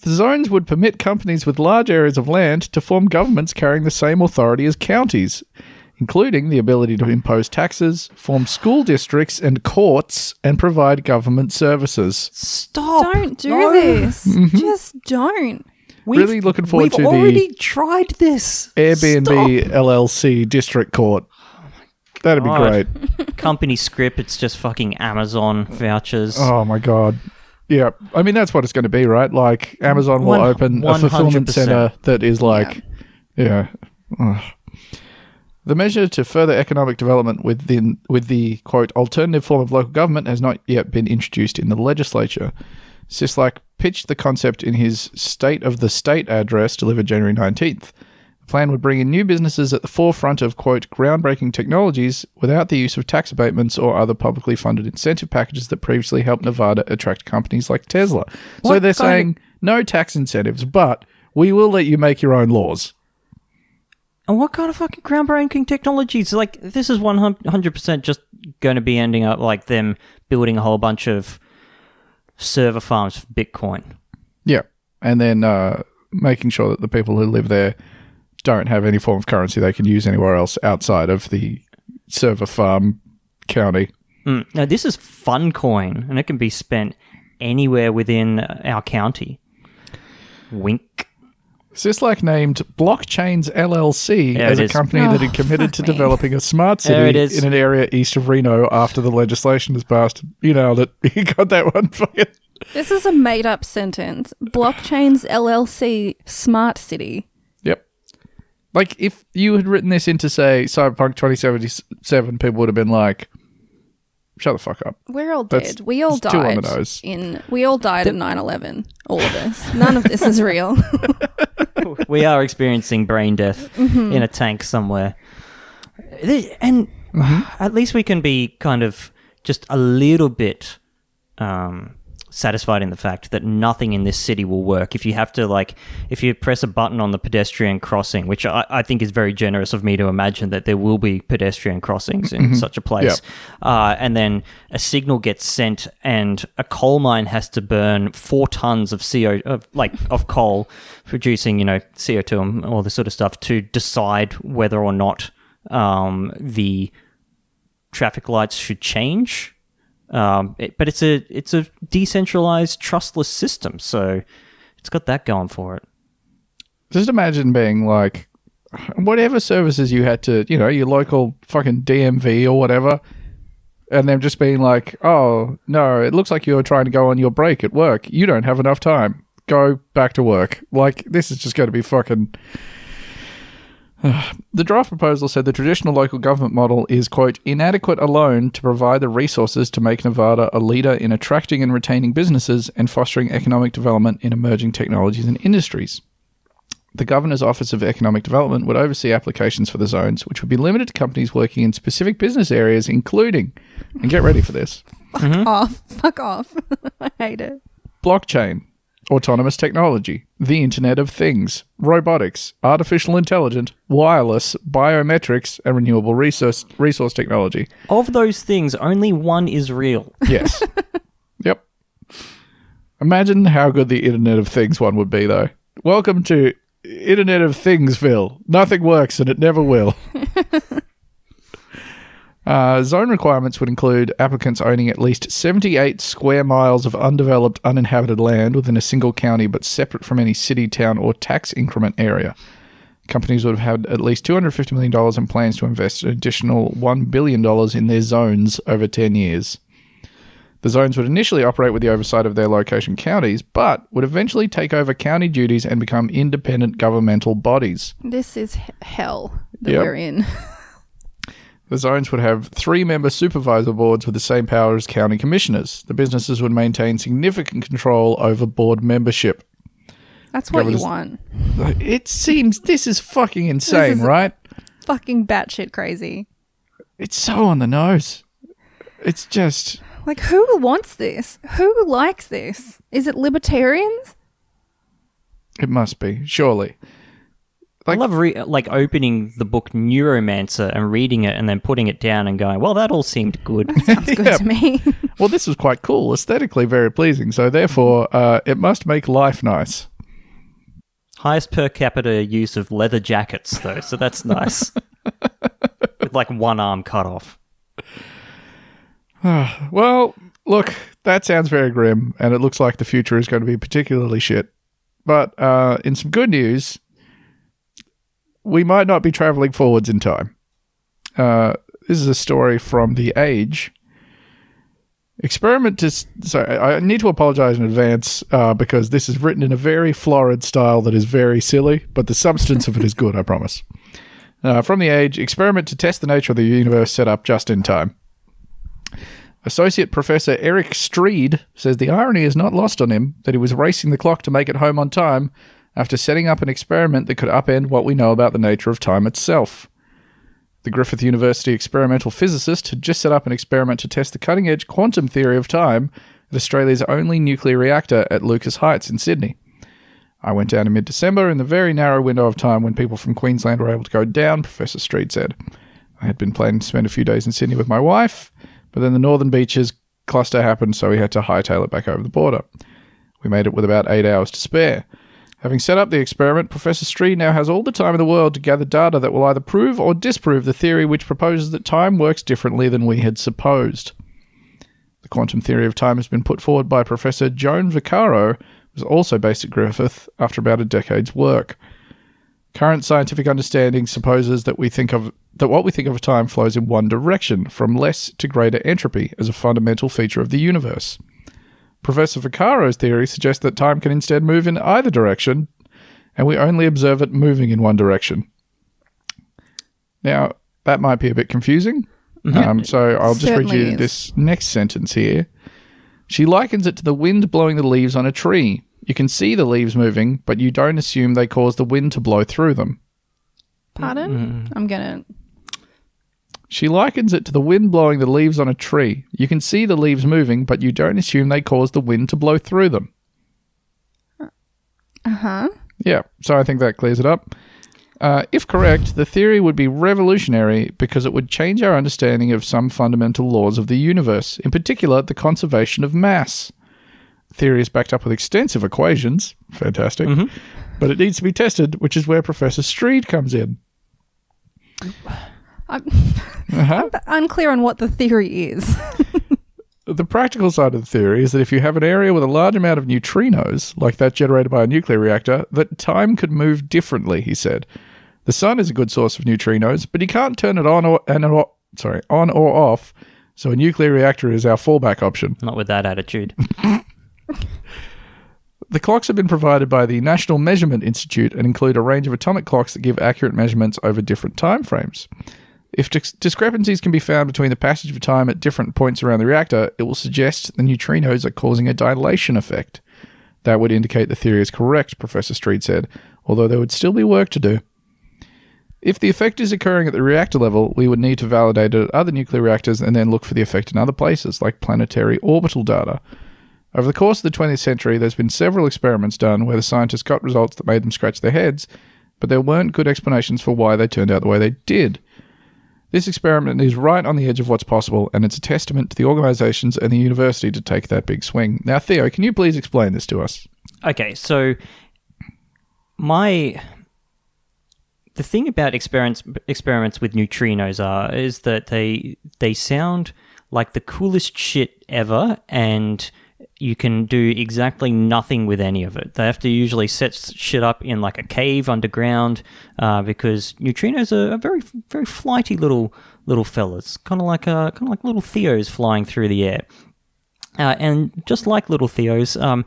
The zones would permit companies with large areas of land to form governments carrying the same authority as counties, including the ability to impose taxes, form school districts and courts, and provide government services. Stop. Don't do no. this. Mm-hmm. Just don't. We've, really looking forward to the... We've already tried this. Airbnb Stop. L L C District Court. Oh That'd be great. Company script, it's just fucking Amazon vouchers. Oh, my God. Yeah. I mean, that's what it's going to be, right? Like, Amazon will One, open one hundred percent. A fulfillment center that is like... Yeah. yeah. The measure to further economic development within, with the, quote, alternative form of local government has not yet been introduced in the legislature. Sisolak pitched the concept in his State of the State address delivered January nineteenth. The plan would bring in new businesses at the forefront of, quote, groundbreaking technologies without the use of tax abatements or other publicly funded incentive packages that previously helped Nevada attract companies like Tesla. What so they're saying, of- no tax incentives, but we will let you make your own laws. And what kind of fucking groundbreaking technologies? Like, this is one hundred percent just going to be ending up like them building a whole bunch of server farms for Bitcoin. Yeah. And then uh, making sure that the people who live there don't have any form of currency they can use anywhere else outside of the server farm county. Mm. Now, this is fun coin, and it can be spent anywhere within our county. Wink. Sisolak named Blockchains L L C there as a company oh, that had committed to me. developing a smart city in an area east of Reno after the legislation was passed. You nailed it. You got that one for you. This is a made-up sentence. Blockchains L L C smart city. Yep. Like, if you had written this into, say, Cyberpunk twenty seventy-seven, people would have been like, shut the fuck up. We're all That's dead. We all died in we all died at nine eleven. All of us. None of this is real. We are experiencing brain death mm-hmm. in a tank somewhere. And mm-hmm. at least we can be kind of just a little bit um, satisfied in the fact that nothing in this city will work. If you have to, like, if you press a button on the pedestrian crossing, which I, I think is very generous of me to imagine that there will be pedestrian crossings in mm-hmm. such a place, yeah. uh, and then a signal gets sent and a coal mine has to burn four tons of C O, of, like, of coal, producing, you know, C O two and all this sort of stuff to decide whether or not um, the traffic lights should change. Um, it, but it's a it's a decentralized, trustless system, so it's got that going for it. Just imagine being like, whatever services you had to, you know, your local fucking D M V or whatever, and them just being like, oh, no, it looks like you're trying to go on your break at work. You don't have enough time. Go back to work. Like, this is just going to be fucking... The draft proposal said the traditional local government model is, quote, inadequate alone to provide the resources to make Nevada a leader in attracting and retaining businesses and fostering economic development in emerging technologies and industries. The Governor's Office of Economic Development would oversee applications for the zones, which would be limited to companies working in specific business areas, including, and get ready for this. Fuck mm-hmm. off. Fuck off. I hate it. Blockchain. Autonomous technology, the Internet of Things, robotics, artificial intelligence, wireless, biometrics, and renewable resource resource technology. Of those things, only one is real. Yes. Yep. Imagine how good the Internet of Things one would be, though. Welcome to Internet of Thingsville. Nothing works and it never will. Uh, zone requirements would include applicants owning at least seventy-eight square miles of undeveloped, uninhabited land within a single county but separate from any city, town, or tax increment area. Companies would have had at least two hundred fifty million dollars in plans to invest an additional one billion dollars in their zones over ten years. The zones would initially operate with the oversight of their location counties, but would eventually take over county duties and become independent governmental bodies. This is hell that yep. we're in. The zones would have three-member supervisor boards with the same power as county commissioners. The businesses would maintain significant control over board membership. That's what Governors- you want. It seems... This is fucking insane, this is right? Fucking batshit crazy. It's so on the nose. It's just... Like, who wants this? Who likes this? Is it libertarians? It must be, surely. Like, I love re- like opening the book Neuromancer and reading it and then putting it down and going, well, that all seemed good. That sounds good yeah. to me. Well, this was quite cool. Aesthetically very pleasing. So, therefore, uh, it must make life nice. Highest per capita use of leather jackets, though. So, that's nice. With like one arm cut off. Well, look, that sounds very grim. And it looks like the future is going to be particularly shit. But uh, in some good news... We might not be traveling forwards in time. Uh, this is a story from The Age. Experiment to... Sorry, I need to apologize in advance uh, because this is written in a very florid style that is very silly, but the substance of it is good, I promise. Uh, from The Age, experiment to test the nature of the universe set up just in time. Associate Professor Eric Streed says the irony is not lost on him that he was racing the clock to make it home on time after setting up an experiment that could upend what we know about the nature of time itself. The Griffith University experimental physicist had just set up an experiment to test the cutting-edge quantum theory of time at Australia's only nuclear reactor at Lucas Heights in Sydney. I went down in mid-December in the very narrow window of time when people from Queensland were able to go down, Professor Streed said. I had been planning to spend a few days in Sydney with my wife, but then the Northern Beaches cluster happened, so we had to hightail it back over the border. We made it with about eight hours to spare. Having set up the experiment, Professor Streed now has all the time in the world to gather data that will either prove or disprove the theory which proposes that time works differently than we had supposed. The quantum theory of time has been put forward by Professor Joan Vaccaro, who was also based at Griffith after about a decade's work. Current scientific understanding supposes that we think of that what we think of time flows in one direction, from less to greater entropy, as a fundamental feature of the universe. Professor Vaccaro's theory suggests that time can instead move in either direction, and we only observe it moving in one direction. Now, that might be a bit confusing, mm-hmm. um, so I'll just Certainly read you is. this next sentence here. She likens it to the wind blowing the leaves on a tree. You can see the leaves moving, but you don't assume they cause the wind to blow through them. Pardon? Mm-hmm. I'm going to... She likens it to the wind blowing the leaves on a tree. You can see the leaves moving, but you don't assume they cause the wind to blow through them. Uh-huh. Yeah, so I think that clears it up. Uh, if correct, the theory would be revolutionary because it would change our understanding of some fundamental laws of the universe, in particular, the conservation of mass. The theory is backed up with extensive equations. Fantastic. Mm-hmm. But it needs to be tested, which is where Professor Streed comes in. I'm, uh-huh. I'm unclear on what the theory is. The practical side of the theory is that if you have an area with a large amount of neutrinos, like that generated by a nuclear reactor, that time could move differently, he said. The sun is a good source of neutrinos, but you can't turn it on or, and or sorry, on or off, so a nuclear reactor is our fallback option. Not with that attitude. The clocks have been provided by the National Measurement Institute and include a range of atomic clocks that give accurate measurements over different time frames. If dis- discrepancies can be found between the passage of time at different points around the reactor, it will suggest the neutrinos are causing a dilation effect. That would indicate the theory is correct, Professor Streed said, although there would still be work to do. If the effect is occurring at the reactor level, we would need to validate it at other nuclear reactors and then look for the effect in other places, like planetary orbital data. Over the course of the twentieth century, there's been several experiments done where the scientists got results that made them scratch their heads, but there weren't good explanations for why they turned out the way they did. This experiment is right on the edge of what's possible, and it's a testament to the organisations and the university to take that big swing. Now, Theo, can you please explain this to us? Okay, so my the thing about experiments experiments with neutrinos are is that they they sound like the coolest shit ever, and you can do exactly nothing with any of it. They have to usually set shit up in like a cave underground uh, because neutrinos are, are very, very flighty little little fellas, kind of like a kind of like little Theos flying through the air. Uh, and just like little Theos, um,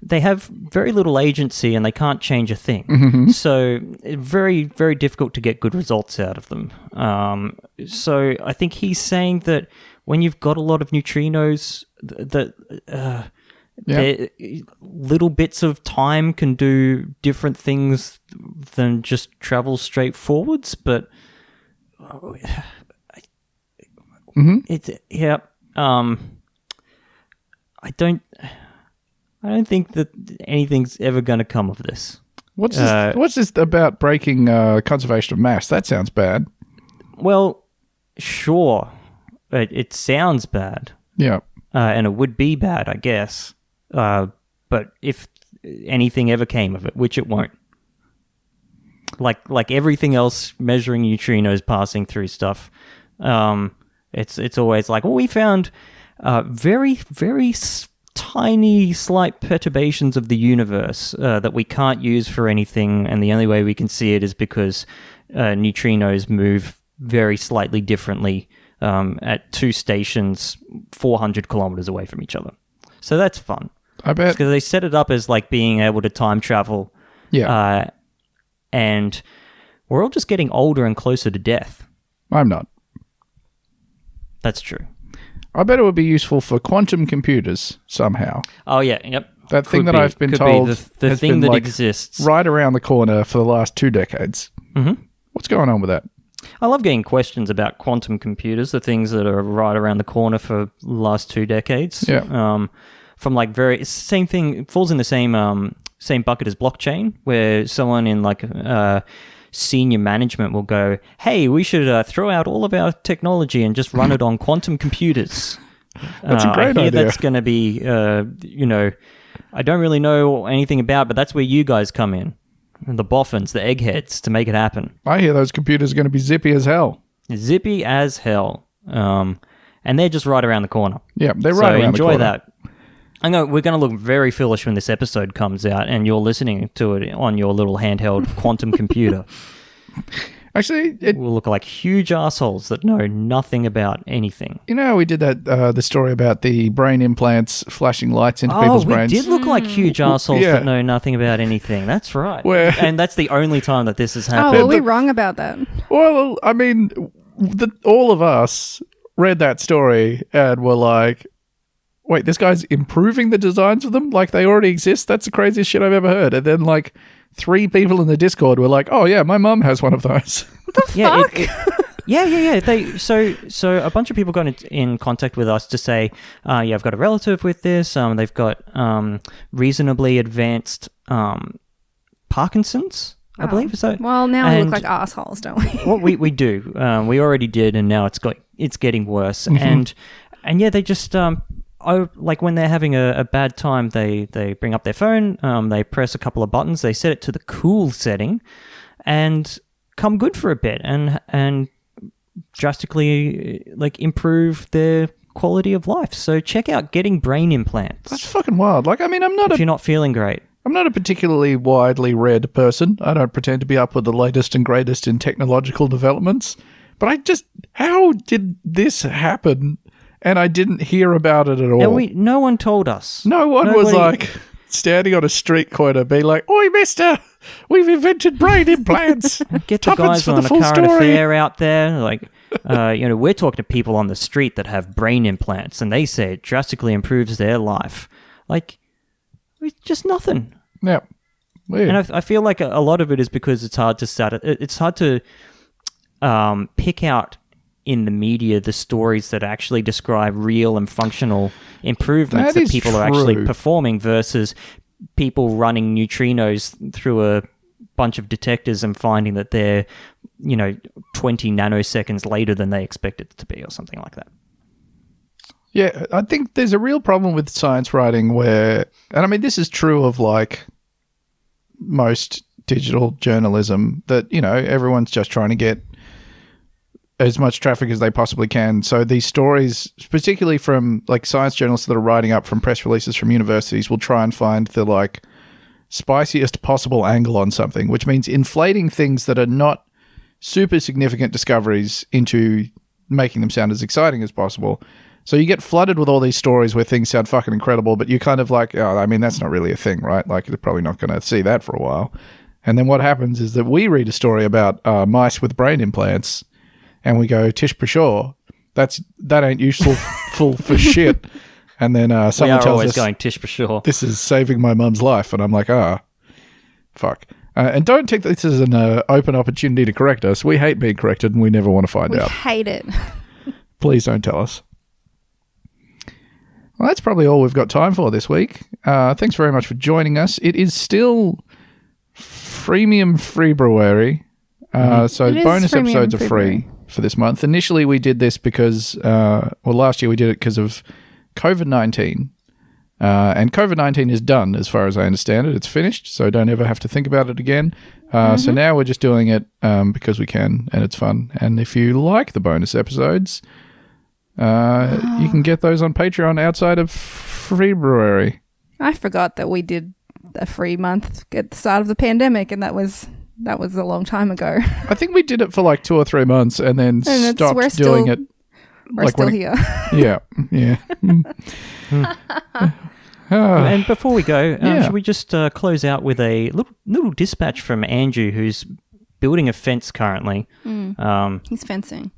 they have very little agency and they can't change a thing. Mm-hmm. So very, very difficult to get good results out of them. Um, so I think he's saying that when you've got a lot of neutrinos, that uh, yeah. little bits of time can do different things than just travel straight forwards. But oh, mm-hmm. it's yeah. Um, I don't. I don't think that anything's ever going to come of this. What's this, uh, what's this about breaking uh, conservation of mass? That sounds bad. Well, sure. It, it sounds bad. Yeah. Uh, and it would be bad, I guess. Uh, but if anything ever came of it, which it won't. Like like everything else, measuring neutrinos passing through stuff, um, it's it's always like, well, we found uh, very, very s- tiny, slight perturbations of the universe uh, that we can't use for anything, and the only way we can see it is because uh, neutrinos move very slightly differently Um, at two stations four hundred kilometers away from each other. So that's fun. I bet. Because they set it up as like being able to time travel. Yeah. Uh, and we're all just getting older and closer to death. I'm not. That's true. I bet it would be useful for quantum computers somehow. Oh, yeah. Yep. That could thing that be, I've been told be the, the has thing been that like exists right around the corner for the last two decades. Mm-hmm. What's going on with that? I love getting questions about quantum computers, the things that are right around the corner for the last two decades. Yeah. Um, from like very... It's the same thing. It falls in the same um, same bucket as blockchain, where someone in like uh, senior management will go, hey, we should uh, throw out all of our technology and just run it on quantum computers. That's uh, a great I hear idea. That's going to be, uh, you know, I don't really know anything about, but that's where you guys come in. The boffins, the eggheads, to make it happen. I hear those computers are going to be zippy as hell. Zippy as hell. Um, and they're just right around the corner. Yeah, they're right so around the corner. So enjoy that. I know we're going to look very foolish when this episode comes out and you're listening to it on your little handheld quantum computer. Actually, it will look like huge assholes that know nothing about anything. You know, we did that uh, the story about the brain implants flashing lights into oh, people's brains. Oh, we did look like huge assholes yeah. that know nothing about anything. That's right. Where, and that's the only time that this has happened. Oh, were we the, wrong about that? Well, I mean, the, all of us read that story and were like, wait, this guy's improving the designs of them? Like, they already exist? That's the craziest shit I've ever heard. And then, like... Three people in the Discord were like, "Oh yeah, my mum has one of those." What the yeah, fuck? It, it, yeah, yeah, yeah. They so so a bunch of people got in, in contact with us to say, uh, "Yeah, I've got a relative with this. Um, they've got um reasonably advanced um Parkinson's, I oh. believe." So well, now and we look like assholes, don't we? Well, we we do. Um, we already did, and now it's got it's getting worse. Mm-hmm. And and yeah, they just um. Oh, like when they're having a, a bad time, they, they bring up their phone, um, they press a couple of buttons, they set it to the cool setting, and come good for a bit, and and drastically like improve their quality of life. So check out getting brain implants. That's fucking wild. Like, I mean, I'm not. If a, you're not feeling great, I'm not a particularly widely read person. I don't pretend to be up with the latest and greatest in technological developments, but I just, how did this happen? And I didn't hear about it at all. And we, no one told us. No one Nobody. was like standing on a street corner being like, "Oi, mister, we've invented brain implants." Get the guys on the a current affair out there. Like, uh, you know, we're talking to people on the street that have brain implants and they say it drastically improves their life. Like, it's just nothing. Yeah. Weird. And I, I feel like a, a lot of it is because it's hard to start, it, it's hard to um, pick out in the media the stories that actually describe real and functional improvements that, that people true. are actually performing versus people running neutrinos through a bunch of detectors and finding that they're, you know, twenty nanoseconds later than they expected it to be or something like that. Yeah, I think there's a real problem with science writing where, and I mean, this is true of like most digital journalism that, you know, everyone's just trying to get as much traffic as they possibly can. So these stories, particularly from like science journalists that are writing up from press releases from universities, will try and find the like spiciest possible angle on something, which means inflating things that are not super significant discoveries into making them sound as exciting as possible. So you get flooded with all these stories where things sound fucking incredible, but you're kind of like, oh, I mean, that's not really a thing, right? Like, you're probably not going to see that for a while. And then what happens is that we read a story about uh, mice with brain implants, and we go, tish pshaw, that's that ain't useful full for shit. And then uh, someone tells us, we are always going tish pshaw, this is saving my mum's life, and I'm like, ah, fuck. Uh, and don't take this as an uh, open opportunity to correct us. We hate being corrected, and we never want to find we out. We hate it. Please don't tell us. Well, that's probably all we've got time for this week. Uh, thanks very much for joining us. It is still freemium February, uh, so it bonus episodes are free for this month. Initially, we did this because, uh, well, last year we did it because of COVID nineteen. Uh, and COVID nineteen is done, as far as I understand it. It's finished, so don't ever have to think about it again. Uh, mm-hmm. So now we're just doing it um, because we can, and it's fun. And if you like the bonus episodes, Uh, oh. you can get those on Patreon outside of February. I forgot that we did a free month at the start of the pandemic, and that was that was a long time ago. I think we did it for like two or three months, and then and stopped we're doing still, it. We're like still it, here. Yeah, yeah. Uh, and before we go, um, yeah. should we just uh, close out with a little, little dispatch from Andrew, who's building a fence currently. Mm. Um, He's fencing.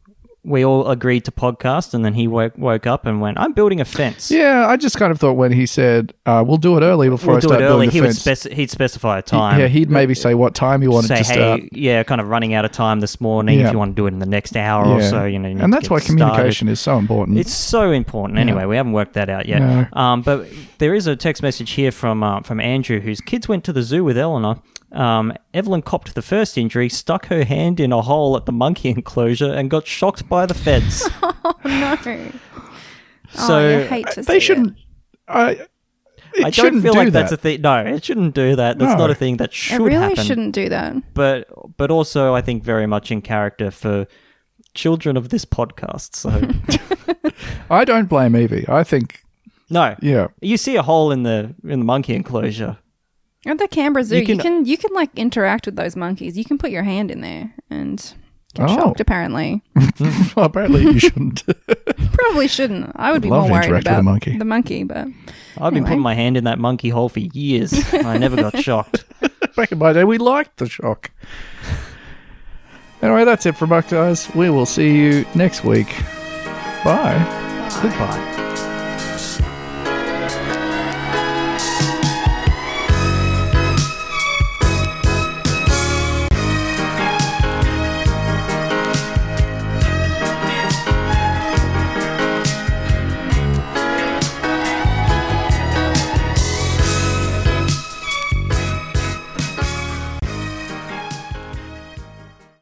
We all agreed to podcast, and then he woke, woke up and went, I'm building a fence. Yeah, I just kind of thought when he said, uh, we'll do it early before we'll I start building a he fence. Would speci- he'd specify a time. He, yeah, he'd maybe say what time he wanted say, to start. Hey, yeah, kind of running out of time this morning. Yeah. If you want to do it in the next hour yeah. or so, you know. You need and that's why communication started. Is so important. It's so important. Anyway, yeah. we haven't worked that out yet. No. Um, but there is a text message here from uh, from Andrew, whose kids went to the zoo with Eleanor. Um, Evelyn copped the first injury, stuck her hand in a hole at the monkey enclosure, and got shocked by the fence. Oh, no. So, oh, I hate to they see shouldn't. It. I, it I shouldn't don't feel do like that. That's a thing. No, it shouldn't do that. That's no. not a thing that should happen. It really happen. Shouldn't do that. But, but also, I think, very much in character for children of this podcast. So, I don't blame Evie. I think. No. Yeah. You see a hole in the in the monkey enclosure. At the Canberra Zoo, you can, you can you can like interact with those monkeys. You can put your hand in there and get oh. shocked. Apparently, well, apparently you shouldn't. Probably shouldn't. I would I'd be more worried about the monkey. the monkey. But I've anyway. been putting my hand in that monkey hole for years. I never got shocked. Back in my day, we liked the shock. Anyway, that's it from us, guys. We will see you next week. Bye. Bye. Goodbye.